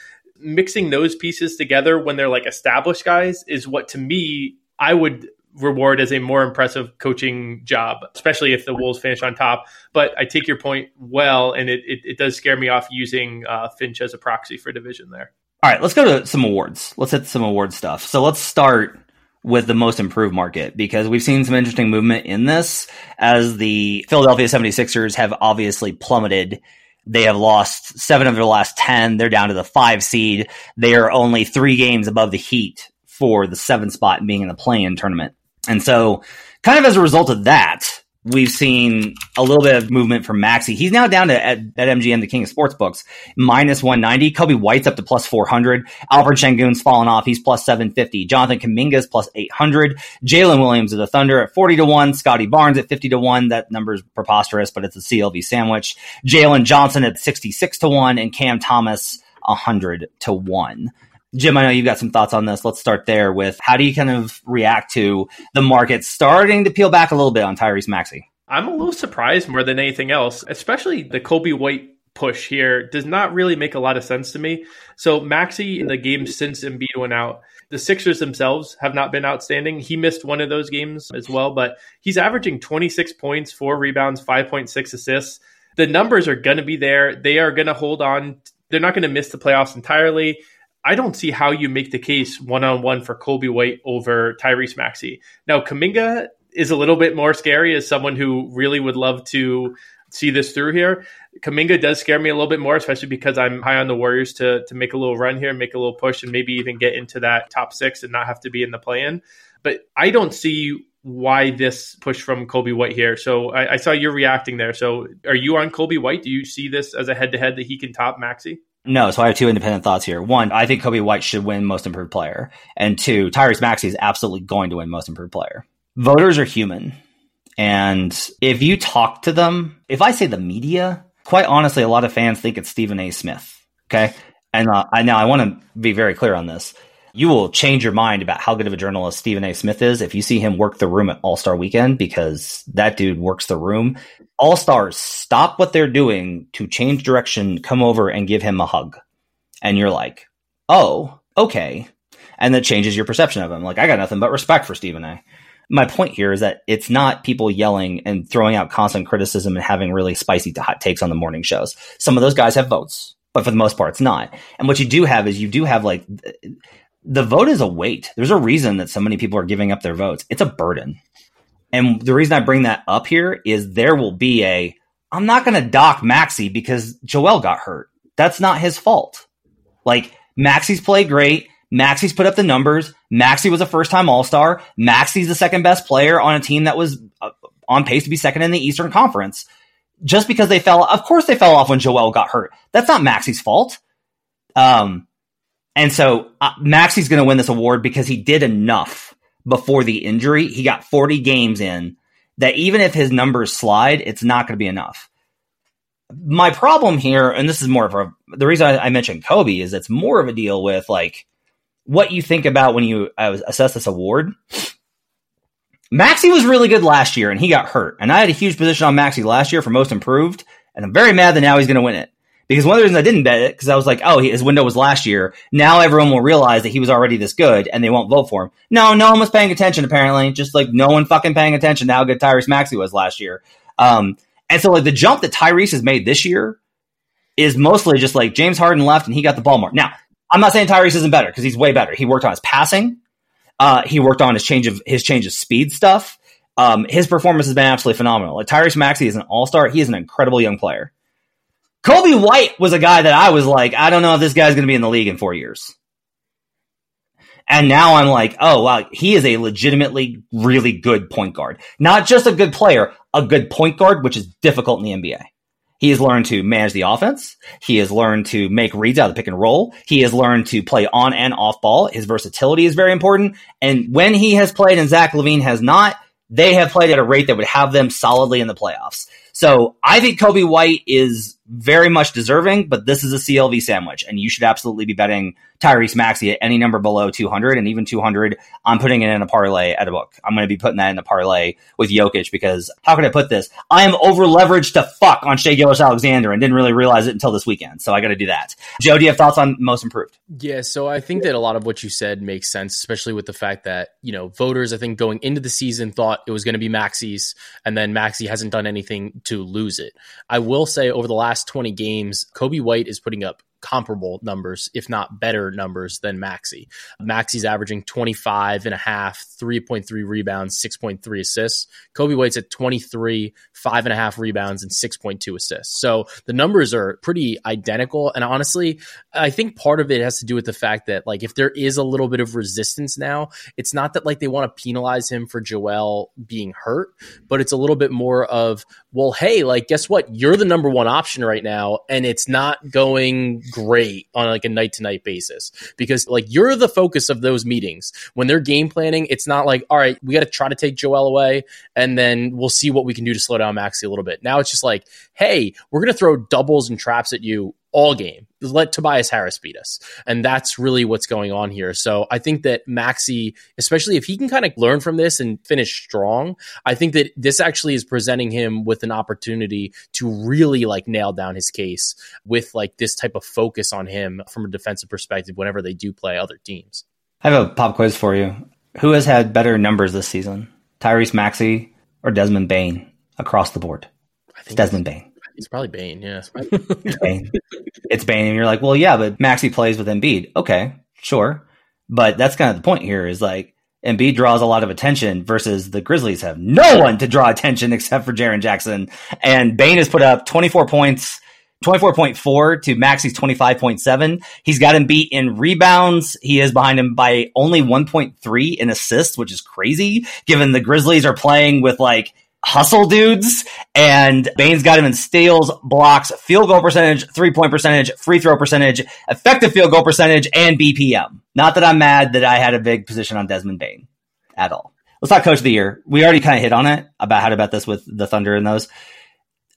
mixing those pieces together when they're like established guys is what, to me, I would reward as a more impressive coaching job, especially if the Wolves finish on top. But I take your point well, and it it, it does scare me off using uh, Finch as a proxy for division there. All right, let's go to some awards. Let's hit some award stuff. So let's start with the most improved market, because we've seen some interesting movement in this, as the Philadelphia 76ers have obviously plummeted. They have lost seven of their last ten. They're down to the five seed. They are only three games above the Heat for the seven spot, being in the play-in tournament. And so kind of as a result of that, we've seen a little bit of movement from Maxey. He's now down to at, at M G M, the king of sportsbooks, minus one ninety. Kobe White's up to plus four hundred. Alfred Şengün's fallen off. He's plus seven fifty. Jonathan Kuminga's plus eight hundred. Jalen Williams of the Thunder at forty to one. Scotty Barnes at fifty to one. That number's preposterous, but it's a C L V sandwich. Jalen Johnson at sixty-six to one and Cam Thomas one hundred to one. Jim, I know you've got some thoughts on this. Let's start there with, how do you kind of react to the market starting to peel back a little bit on Tyrese Maxey? I'm a little surprised more than anything else, especially the Kobe White push here does not really make a lot of sense to me. So Maxey, in the games since Embiid went out, the Sixers themselves have not been outstanding. He missed one of those games as well, but he's averaging twenty-six points, four rebounds, five point six assists. The numbers are going to be there. They are going to hold on. They're not going to miss the playoffs entirely. I don't see how you make the case one-on-one for Kobe White over Tyrese Maxey. Now, Kuminga is a little bit more scary as someone who really would love to see this through here. Kuminga does scare me a little bit more, especially because I'm high on the Warriors to, to make a little run here, make a little push, and maybe even get into that top six and not have to be in the play-in. But I don't see why this push from Kobe White here. So I, I saw you're reacting there. So are you on Kobe White? Do you see this as a head-to-head that he can top Maxey? No, so I have two independent thoughts here. One, I think Kobe White should win Most Improved Player. And two, Tyrese Maxey is absolutely going to win Most Improved Player. Voters are human. And if you talk to them, if I say the media, quite honestly, a lot of fans think it's Stephen A. Smith. Okay? And uh, I, now I want to be very clear on this. You will change your mind about how good of a journalist Stephen A. Smith is if you see him work the room at All-Star Weekend, because that dude works the room. All-Stars stop what they're doing to change direction, come over and give him a hug. And you're like, oh, okay. And that changes your perception of him. Like, I got nothing but respect for Stephen A. My point here is that it's not people yelling and throwing out constant criticism and having really spicy to hot takes on the morning shows. Some of those guys have votes, but for the most part, it's not. And what you do have is you do have like... the vote is a weight. There's a reason that so many people are giving up their votes. It's a burden. And the reason I bring that up here is there will be a, I'm not going to dock Maxey because Joel got hurt. That's not his fault. Like, Maxey's played great. Maxey's put up the numbers. Maxey was a first-time All-Star. Maxey's the second best player on a team that was on pace to be second in the Eastern Conference. Just because they fell, of course they fell off when Joel got hurt. That's not Maxey's fault. Um, And so uh, Maxey's going to win this award because he did enough before the injury. He got forty games in that even if his numbers slide, it's not going to be enough. My problem here, and this is more of a, the reason I, I mentioned Kobe is it's more of a deal with like what you think about when you uh, assess this award. Maxey was really good last year and he got hurt. And I had a huge position on Maxey last year for most improved. And I'm very mad that now he's going to win it. Because one of the reasons I didn't bet it, because I was like, oh, his window was last year. Now everyone will realize that he was already this good, and they won't vote for him. No, no one was paying attention, apparently. Just, like, no one fucking paying attention to how good Tyrese Maxey was last year. Um, and so, like, the jump that Tyrese has made this year is mostly just, like, James Harden left, and he got the ball more. Now, I'm not saying Tyrese isn't better, because he's way better. He worked on his passing. Uh, he worked on his change of his change of speed stuff. Um, his performance has been absolutely phenomenal. Like, Tyrese Maxey is an all-star. He is an incredible young player. Kobe White was a guy that I was like, I don't know if this guy's going to be in the league in four years. And now I'm like, oh, wow, he is a legitimately really good point guard. Not just a good player, a good point guard, which is difficult in the N B A. He has learned to manage the offense. He has learned to make reads out of the pick and roll. He has learned to play on and off ball. His versatility is very important. And when he has played and Zach LaVine has not, they have played at a rate that would have them solidly in the playoffs. So I think Kobe White is very much deserving, but this is a C L V sandwich, and you should absolutely be betting Tyrese Maxey at any number below two hundred, and even two hundred, I'm putting it in a parlay at a book. I'm going to be putting that in the parlay with Jokic, because how can I put this? I am over-leveraged to fuck on Shai Gilgeous-Alexander and didn't really realize it until this weekend, so I got to do that. Joe, do you have thoughts on most improved? Yeah, so I think that a lot of what you said makes sense, especially with the fact that, you know, voters, I think, going into the season thought it was going to be Maxey's, and then Maxey hasn't done anything to lose it. I will say over the last twenty games, Kobe White is putting up comparable numbers, if not better numbers than Maxey. Maxey's averaging twenty-five and a half, three point three rebounds, six point three assists. Kobe White's at twenty-three, five and a half rebounds, and six point two assists. So the numbers are pretty identical. And honestly, I think part of it has to do with the fact that, like, if there is a little bit of resistance now, it's not that like they want to penalize him for Joel being hurt, but it's a little bit more of, well, hey, like, guess what? You're the number one option right now, and it's not going great on like a night to night basis, because like you're the focus of those meetings. When they're game planning, it's not like, all right, we got to try to take Joel away and then we'll see what we can do to slow down Maxey a little bit. Now it's just like, hey, we're going to throw doubles and traps at you all game. Let Tobias Harris beat us. And that's really what's going on here. So I think that Maxey, especially if he can kind of learn from this and finish strong, I think that this actually is presenting him with an opportunity to really like nail down his case with like this type of focus on him from a defensive perspective whenever they do play other teams. I have a pop quiz for you. Who has had better numbers this season? Tyrese Maxey or Desmond Bane across the board? I think Desmond Bane. It's probably Bane, yeah. It's Bane. It's Bane, and you're like, well, yeah, but Maxey plays with Embiid. Okay, sure. But that's kind of the point here is like Embiid draws a lot of attention versus the Grizzlies have no one to draw attention except for Jaren Jackson. And Bane has put up twenty-four points, twenty-four point four to Maxey's twenty-five point seven. He's got him beat in rebounds. He is behind him by only one point three in assists, which is crazy, given the Grizzlies are playing with like hustle dudes, and Bane's got him in steals, blocks, field goal percentage, three-point percentage, free throw percentage, effective field goal percentage, and B P M. Not that I'm mad that I had a big position on Desmond Bane at all. Let's talk coach of the year. We already kind of hit on it about how to bet this with the Thunder and those.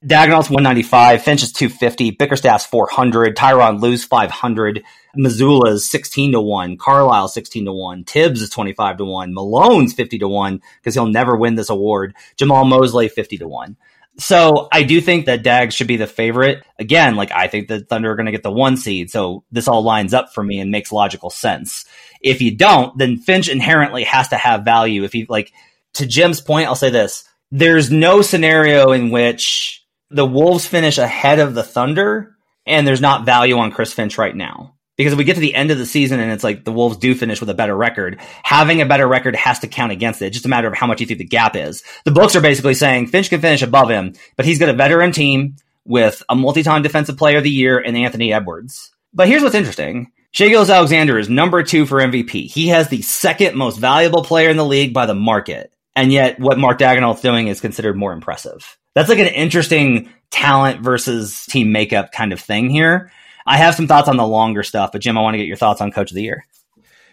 Dagnall's one ninety-five, Finch is two fifty, Bickerstaff's four hundred, Tyronn Lue's five hundred, Missoula's sixteen to one, Carlisle sixteen to one, Tibbs is twenty-five to one, Malone's fifty to one, because he'll never win this award, Jamal Mosley fifty to one. So I do think that Dags should be the favorite. Again, like I think the Thunder are going to get the one seed, so this all lines up for me and makes logical sense. If you don't, then Finch inherently has to have value. If he, like, to Jim's point, I'll say this. There's no scenario in which the Wolves finish ahead of the Thunder, and there's not value on Chris Finch right now. Because if we get to the end of the season and it's like the Wolves do finish with a better record, having a better record has to count against it. It's just a matter of how much you think the gap is. The books are basically saying Finch can finish above him, but he's got a veteran team with a multi-time defensive player of the year and Anthony Edwards. But here's what's interesting. Shai Gilgeous-Alexander is number two for M V P. He has the second most valuable player in the league by the market. And yet what Mark Dagnall is doing is considered more impressive. That's like an interesting talent versus team makeup kind of thing here. I have some thoughts on the longer stuff, but Jim, I want to get your thoughts on Coach of the Year.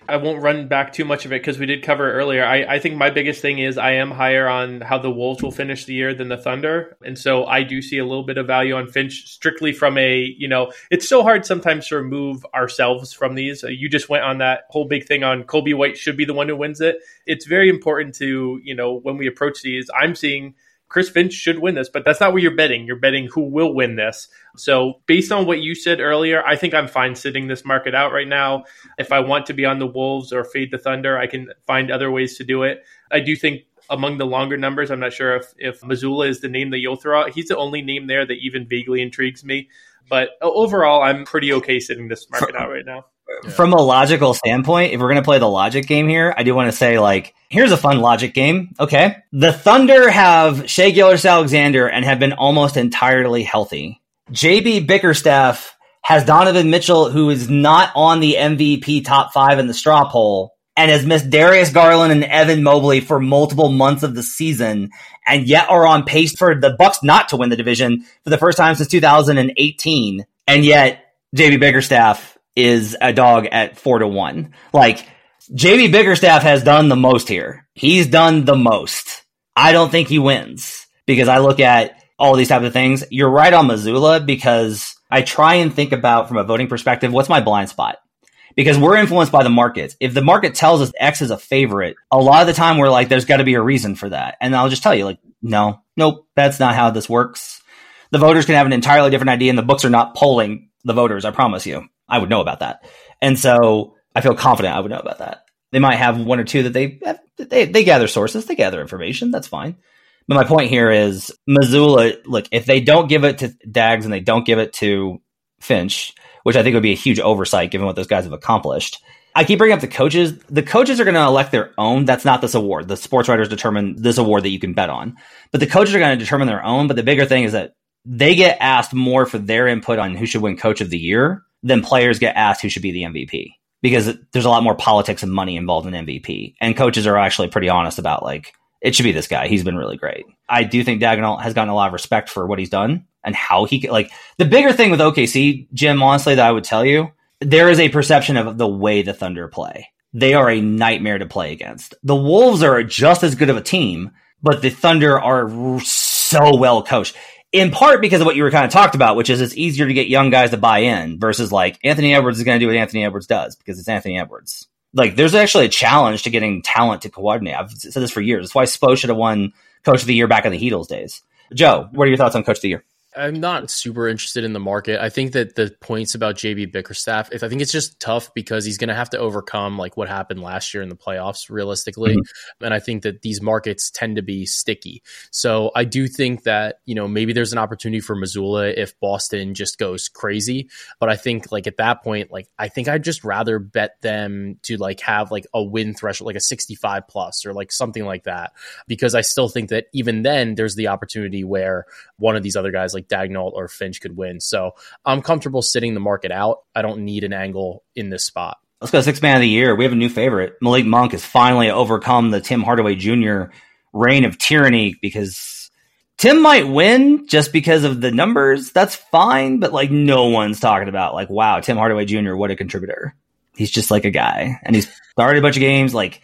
I won't run back too much of it because we did cover it earlier. I, I think my biggest thing is I am higher on how the Wolves will finish the year than the Thunder. And so I do see a little bit of value on Finch strictly from a, you know, it's so hard sometimes to remove ourselves from these. You just went on that whole big thing on Kobe White should be the one who wins it. It's very important to, you know, when we approach these, I'm seeing Chris Finch should win this, but that's not what you're betting. You're betting who will win this. So based on what you said earlier, I think I'm fine sitting this market out right now. If I want to be on the Wolves or fade the Thunder, I can find other ways to do it. I do think among the longer numbers, I'm not sure if, if Missoula is the name that you'll throw out. He's the only name there that even vaguely intrigues me. But overall, I'm pretty okay sitting this market out right now. Yeah. From a logical standpoint, if we're going to play the logic game here, I do want to say, like, here's a fun logic game. Okay. The Thunder have Shai Gilgeous-Alexander and have been almost entirely healthy. J B Bickerstaff has Donovan Mitchell, who is not on the M V P top five in the straw poll, and has missed Darius Garland and Evan Mobley for multiple months of the season, and yet are on pace for the Bucks not to win the division for the first time since two thousand eighteen. And yet J B Bickerstaff is a dog at four to one. Like, J B Bickerstaff has done the most here. He's done the most. I don't think he wins because I look at all these types of things. You're right on Missoula because I try and think about, from a voting perspective, what's my blind spot? Because we're influenced by the markets. If the market tells us X is a favorite, a lot of the time we're like, there's got to be a reason for that. And I'll just tell you, like, no, nope, that's not how this works. The voters can have an entirely different idea, and the books are not polling the voters, I promise you. I would know about that. And so I feel confident I would know about that. They might have one or two that they have, they, they gather sources, they gather information, that's fine. But my point here is Missoula, look, if they don't give it to Dags and they don't give it to Finch, which I think would be a huge oversight given what those guys have accomplished. I keep bringing up the coaches. The coaches are going to elect their own. That's not this award. The sports writers determine this award that you can bet on. But the coaches are going to determine their own. But the bigger thing is that they get asked more for their input on who should win coach of the year than players get asked who should be the M V P. Because there's a lot more politics and money involved in M V P. And coaches are actually pretty honest about, like, it should be this guy. He's been really great. I do think Dagnall has gotten a lot of respect for what he's done and how he could, like, the bigger thing with O K C, Jim, honestly, that I would tell you, there is a perception of the way the Thunder play. They are a nightmare to play against. The Wolves are just as good of a team, but the Thunder are so well coached. In part because of what you were kind of talked about, which is it's easier to get young guys to buy in versus like Anthony Edwards is going to do what Anthony Edwards does because it's Anthony Edwards. Like, there's actually a challenge to getting talent to coordinate. I've said this for years. That's why Spo should have won Coach of the Year back in the Heatles days. Joe, what are your thoughts on Coach of the Year? I'm not super interested in the market. I think that the points about J B Bickerstaff, if I think it's just tough because he's going to have to overcome like what happened last year in the playoffs realistically. Mm-hmm. And I think that these markets tend to be sticky. So I do think that, you know, maybe there's an opportunity for Missoula if Boston just goes crazy. But I think like at that point, like, I think I'd just rather bet them to like have like a win threshold, like a sixty-five plus or like something like that, because I still think that even then there's the opportunity where one of these other guys, like, like Dagnall or Finch could win. So I'm comfortable sitting the market out. I don't need an angle in this spot. Let's go six man of the year. We have a new favorite. Malik Monk has finally overcome the Tim Hardaway Junior reign of tyranny because Tim might win just because of the numbers. That's fine. But like no one's talking about like, wow, Tim Hardaway Junior, what a contributor. He's just like a guy and he's started a bunch of games. Like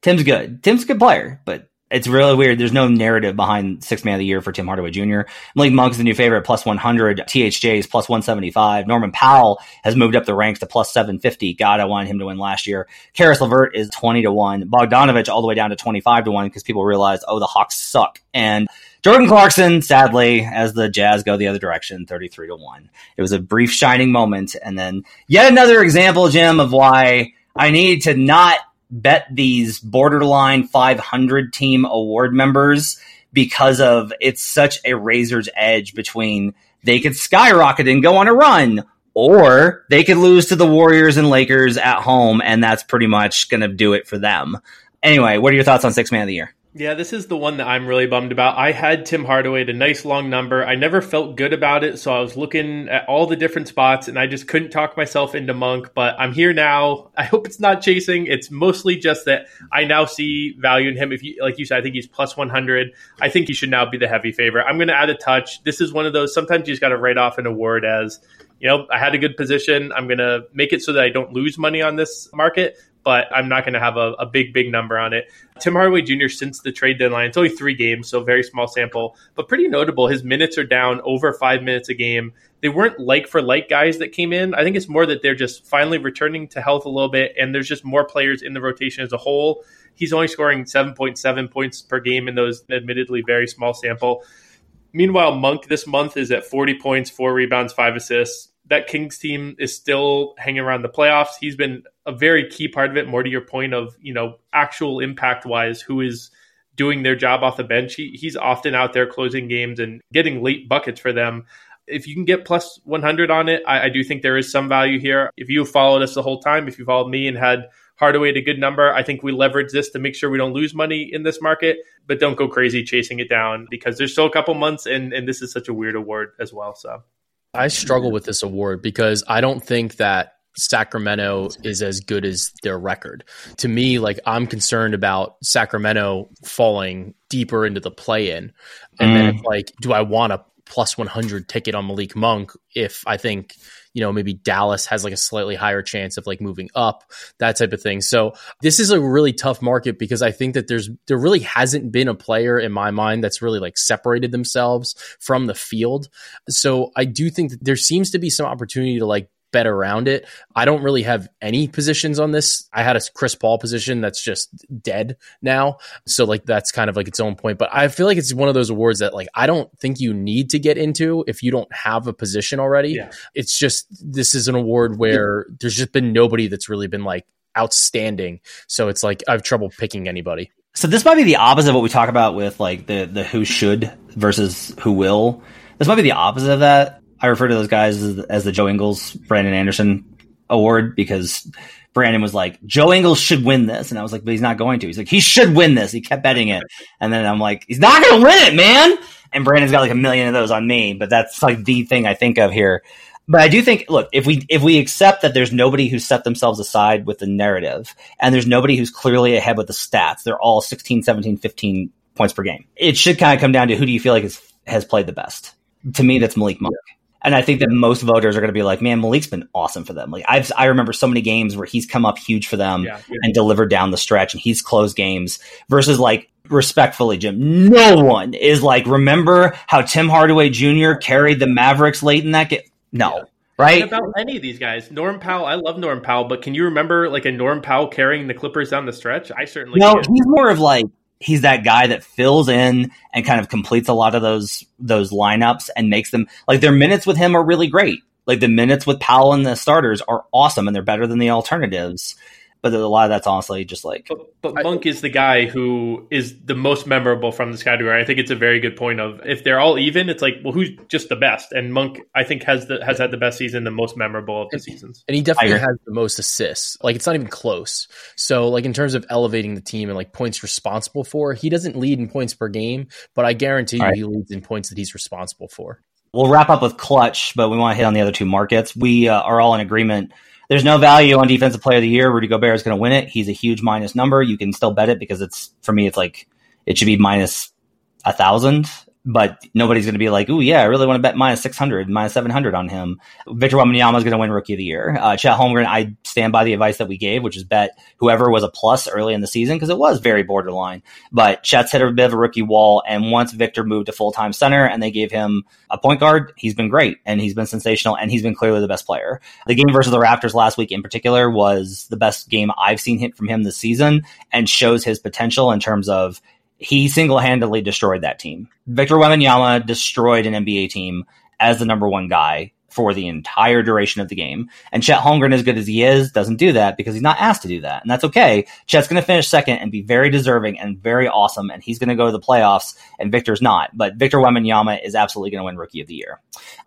Tim's good. Tim's a good player, but it's really weird. There's no narrative behind sixth man of the year for Tim Hardaway Junior Malik Monk's the new favorite, plus one hundred. T H J is plus one seventy-five. Norman Powell has moved up the ranks to plus seven fifty. God, I wanted him to win last year. Karis LeVert is twenty to one. Bogdanovich all the way down to twenty-five to one because people realize, oh, the Hawks suck. And Jordan Clarkson, sadly, as the Jazz go the other direction, thirty-three to one. It was a brief shining moment. And then yet another example, Jim, of why I need to not bet these borderline five hundred team award members because of it's such a razor's edge between they could skyrocket and go on a run or they could lose to the Warriors and Lakers at home. And that's pretty much going to do it for them. Anyway, what are your thoughts on six man of the year? Yeah, this is the one that I'm really bummed about. I had Tim Hardaway at a nice long number. I never felt good about it, so I was looking at all the different spots, and I just couldn't talk myself into Monk, but I'm here now. I hope it's not chasing. It's mostly just that I now see value in him. If you, like you said, I think he's plus one hundred. I think he should now be the heavy favorite. I'm going to add a touch. This is one of those, sometimes you just got to write off an award as, you know, I had a good position. I'm going to make it so that I don't lose money on this market, but I'm not going to have a, a big, big number on it. Tim Hardaway Junior, since the trade deadline, it's only three games, so very small sample, but pretty notable. His minutes are down over five minutes a game. They weren't like-for-like guys that came in. I think it's more that they're just finally returning to health a little bit, and there's just more players in the rotation as a whole. He's only scoring seven point seven points per game in those admittedly very small sample. Meanwhile, Monk this month is at forty points, four rebounds, five assists. That Kings team is still hanging around the playoffs. He's been a very key part of it, more to your point of, you know, actual impact-wise, who is doing their job off the bench. He, he's often out there closing games and getting late buckets for them. If you can get plus one hundred on it, I, I do think there is some value here. If you followed us the whole time, if you followed me and had Hardaway at a good number, I think we leverage this to make sure we don't lose money in this market, but don't go crazy chasing it down because there's still a couple months, and, and this is such a weird award as well, so... I struggle with this award because I don't think that Sacramento is as good as their record. To me, like I'm concerned about Sacramento falling deeper into the play-in. And mm. then it's like, do I want to plus one hundred ticket on Malik Monk if I think, you know, maybe Dallas has like a slightly higher chance of like moving up, that type of thing. So this is a really tough market because I think that there's there really hasn't been a player in my mind that's really like separated themselves from the field. So I do think that there seems to be some opportunity to like bet around it. I don't really have any positions on this. I had a Chris Paul position that's just dead now. So like that's kind of like its own point. But I feel like it's one of those awards that like I don't think you need to get into if you don't have a position already. Yeah. It's just this is an award where yeah. there's just been nobody that's really been like outstanding. So it's like I have trouble picking anybody. So this might be the opposite of what we talk about with like the the who should versus who will. This might be the opposite of that. I refer to those guys as the Joe Ingles, Brandon Anderson award because Brandon was like, Joe Ingles should win this. And I was like, but he's not going to. He's like, he should win this. He kept betting it. And then I'm like, he's not going to win it, man. And Brandon's got like a million of those on me. But that's like the thing I think of here. But I do think, look, if we if we accept that there's nobody who set themselves aside with the narrative and there's nobody who's clearly ahead with the stats, they're all sixteen, seventeen, fifteen points per game. It should kind of come down to who do you feel like is, has played the best? To me, that's Malik Monk. Yeah. And I think that most voters are going to be like, man, Malik's been awesome for them. Like I've, I remember so many games where he's come up huge for them yeah, yeah. and delivered down the stretch and he's closed games versus like respectfully, Jim, no one is like, remember how Tim Hardaway Junior carried the Mavericks late in that game? No. Yeah. Right. And about any of these guys, Norm Powell. I love Norm Powell, but can you remember like a Norm Powell carrying the Clippers down the stretch? I certainly no, can. He's more of like, he's that guy that fills in and kind of completes a lot of those those lineups and makes them like their minutes with him are really great. Like the minutes with Powell and the starters are awesome and they're better than the alternatives. But a lot of that's honestly just like. But, but I, Monk is the guy who is the most memorable from this category. I think it's a very good point of if they're all even, it's like, well, who's just the best? And Monk, I think, has the has had the best season, the most memorable of the and, seasons. And he definitely has the most assists. Like it's not even close. So like in terms of elevating the team and like points responsible for, he doesn't lead in points per game, but I guarantee all you right. he leads in points that he's responsible for. We'll wrap up with clutch, but we want to hit on the other two markets. We uh, are all in agreement. There's no value on defensive player of the year. Rudy Gobert is going to win it. He's a huge minus number. You can still bet it because it's, for me, it's like, it should be minus a thousand, but nobody's going to be like, ooh, yeah, I really want to bet minus six hundred, minus seven hundred on him. Victor Wembanyama is going to win rookie of the year. Uh, Chet Holmgren, I stand by the advice that we gave, which is bet whoever was a plus early in the season because it was very borderline, but Chet's hit a bit of a rookie wall. And once Victor moved to full-time center and they gave him a point guard, he's been great and he's been sensational and he's been clearly the best player. The game versus the Raptors last week in particular was the best game I've seen hit from him this season and shows his potential in terms of he single-handedly destroyed that team. Victor Wembanyama destroyed an N B A team as the number one guy for the entire duration of the game. And Chet Holmgren, as good as he is, doesn't do that because he's not asked to do that. And that's okay. Chet's going to finish second and be very deserving and very awesome. And he's going to go to the playoffs and Victor's not. But Victor Wembanyama is absolutely going to win rookie of the year.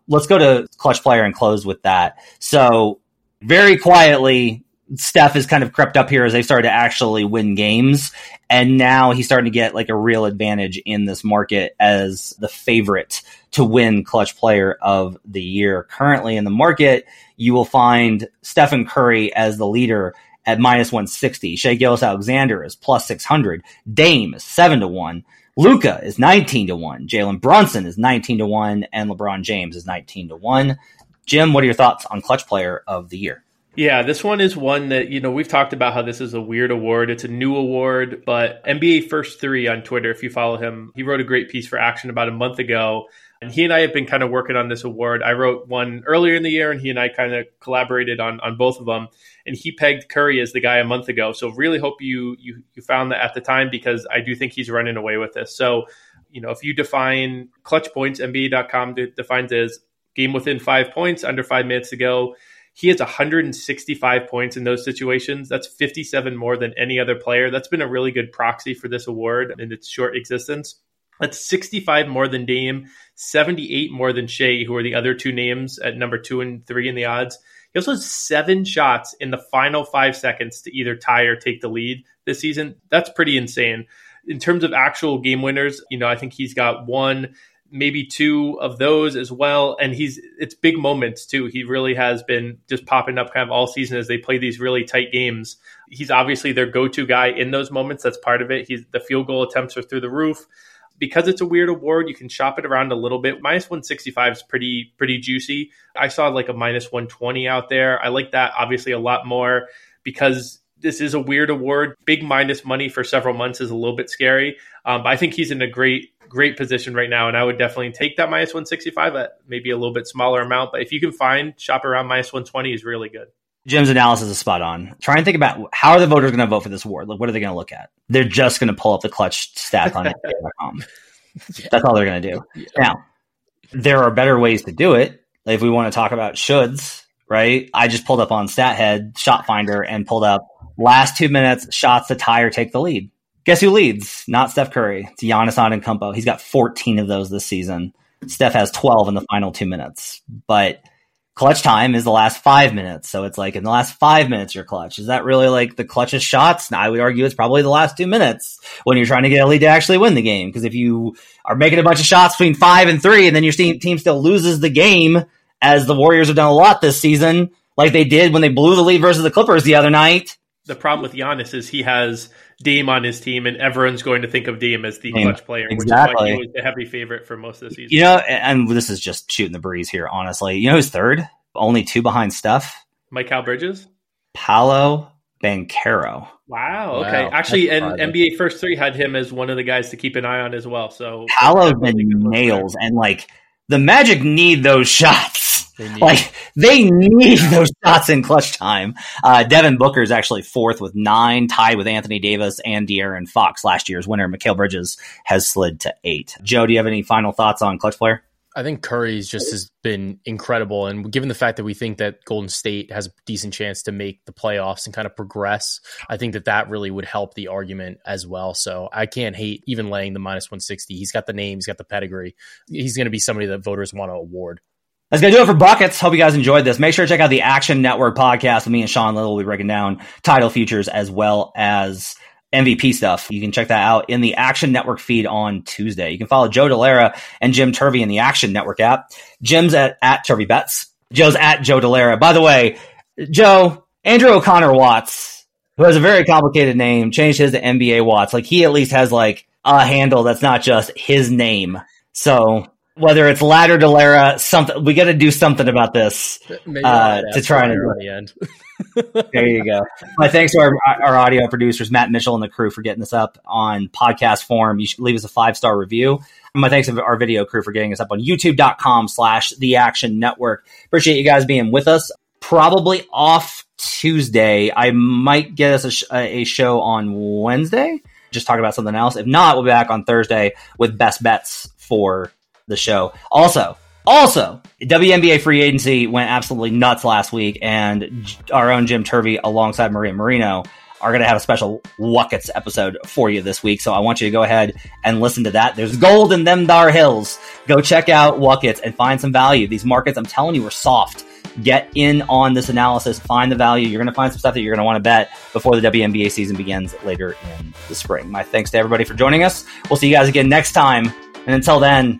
Let's go to clutch player and close with that. So very quietly, Steph has kind of crept up here as they started to actually win games. And now he's starting to get like a real advantage in this market as the favorite to win clutch player of the year. Currently in the market, you will find Stephen Curry as the leader at minus one sixty. Shai Gilgeous-Alexander is plus six hundred. Dame is seven to one. Luka is nineteen to one. Jalen Brunson is nineteen to one. And LeBron James is nineteen to one. Jim, what are your thoughts on clutch player of the year? Yeah, this one is one that, you know, we've talked about how this is a weird award. It's a new award, but N B A First Three on Twitter, if you follow him, he wrote a great piece for Action about a month ago. And he and I have been kind of working on this award. I wrote one earlier in the year, and he and I kind of collaborated on on both of them. And he pegged Curry as the guy a month ago. So really hope you you, you found that at the time, because I do think he's running away with this. So, you know, if you define clutch points, N B A dot com defines as game within five points, under five minutes to go. He has one hundred sixty-five points in those situations. That's fifty-seven more than any other player. That's been a really good proxy for this award in its short existence. That's sixty-five more than Dame, seventy-eight more than Shai, who are the other two names at number two and three in the odds. He also has seven shots in the final five seconds to either tie or take the lead this season. That's pretty insane. In terms of actual game winners, you know, I think he's got one, maybe two of those as well. And he's, it's big moments too. He really has been just popping up kind of all season as they play these really tight games. He's obviously their go-to guy in those moments. That's part of it. He's the field goal attempts are through the roof. because it's a weird award, you can shop it around a little bit. minus one sixty-five is pretty, pretty juicy. I saw like a minus one twenty out there. I like that obviously a lot more because this is a weird award. Big minus money for several months is a little bit scary. Um, but I think he's in a great, great position right now. And I would definitely take that minus one sixty-five at maybe a little bit smaller amount. But if you can find shop around minus one twenty is really good. Jim's analysis is spot on. Try and think about how are the voters going to vote for this award? Like, what are they going to look at? They're just going to pull up the clutch stats on N B A dot com. That's all they're going to do. Yeah. Now, there are better ways to do it. Like, if we want to talk about shoulds, right? I just pulled up on StatHead, Shot Finder, and pulled up last two minutes, shots to tie or take the lead. Guess who leads? Not Steph Curry. It's Giannis Antetokounmpo. He's got fourteen of those this season. Steph has twelve in the final two minutes. But clutch time is the last five minutes. So it's like in the last five minutes, you're clutch. Is that really like the clutchest shots? I would argue it's probably the last two minutes when you're trying to get a lead to actually win the game. Because if you are making a bunch of shots between five and three and then your team still loses the game, as the Warriors have done a lot this season, like they did when they blew the lead versus the Clippers the other night. The problem with Giannis is he has Dame on his team, and everyone's going to think of Dame as the Dame. clutch player, exactly. Which is why he was the heavy favorite for most of the season. You know, and this is just shooting the breeze here, honestly. You know who's third? Only two behind Steph. Mike Hal Bridges? Paolo Banchero. Wow, okay. Wow. Actually, and N B A First Three had him as one of the guys to keep an eye on as well. So Paolo nails, and like the Magic need those shots. They need like they need those shots in clutch time. Uh, Devin Booker is actually fourth with nine, tied with Anthony Davis and De'Aaron Fox, last year's winner. Mikal Bridges has slid to eight. Joe, do you have any final thoughts on clutch player? I think Curry's just has been incredible. And given the fact that we think that Golden State has a decent chance to make the playoffs and kind of progress, I think that that really would help the argument as well. So I can't hate even laying the minus one sixty. He's got the name. He's got the pedigree. He's going to be somebody that voters want to award. That's going to do it for Buckets. Hope you guys enjoyed this. Make sure to check out the Action Network podcast with me and Sean Little. We'll be breaking down title futures as well as M V P stuff. You can check that out in the Action Network feed on Tuesday. You can follow Joe Dellera and Jim Turvey in the Action Network app. Jim's at, at Turvey Bets. Joe's at Joe Dellera. By the way, Joe, Andrew O'Connor Watts, who has a very complicated name, changed his to N B A Watts. Like, he at least has like a handle that's not just his name. So whether it's Ladder Dellera, something, we got to do something about this uh, to try and in the end. There you go. Well, thanks to our, our audio producers, Matt Mitchell and the crew, for getting this up on podcast form. You should leave us a five-star review. And my thanks to our video crew for getting us up on youtube.com slash the Action Network. Appreciate you guys being with us. Probably off Tuesday. I might get us a, sh- a show on Wednesday. Just talking about something else. If not, we'll be back on Thursday with best bets for the show. Also, also, W N B A free agency went absolutely nuts last week, and our own Jim Turvey alongside Maria Marino are going to have a special Wuckets episode for you this week. So I want you to go ahead and listen to that. There's gold in them dar hills. Go check out Wuckets and find some value. These markets, I'm telling you, were soft. Get in on this analysis. Find the value. You're going to find some stuff that you're going to want to bet before the W N B A season begins later in the spring. My thanks to everybody for joining us. We'll see you guys again next time. And until then,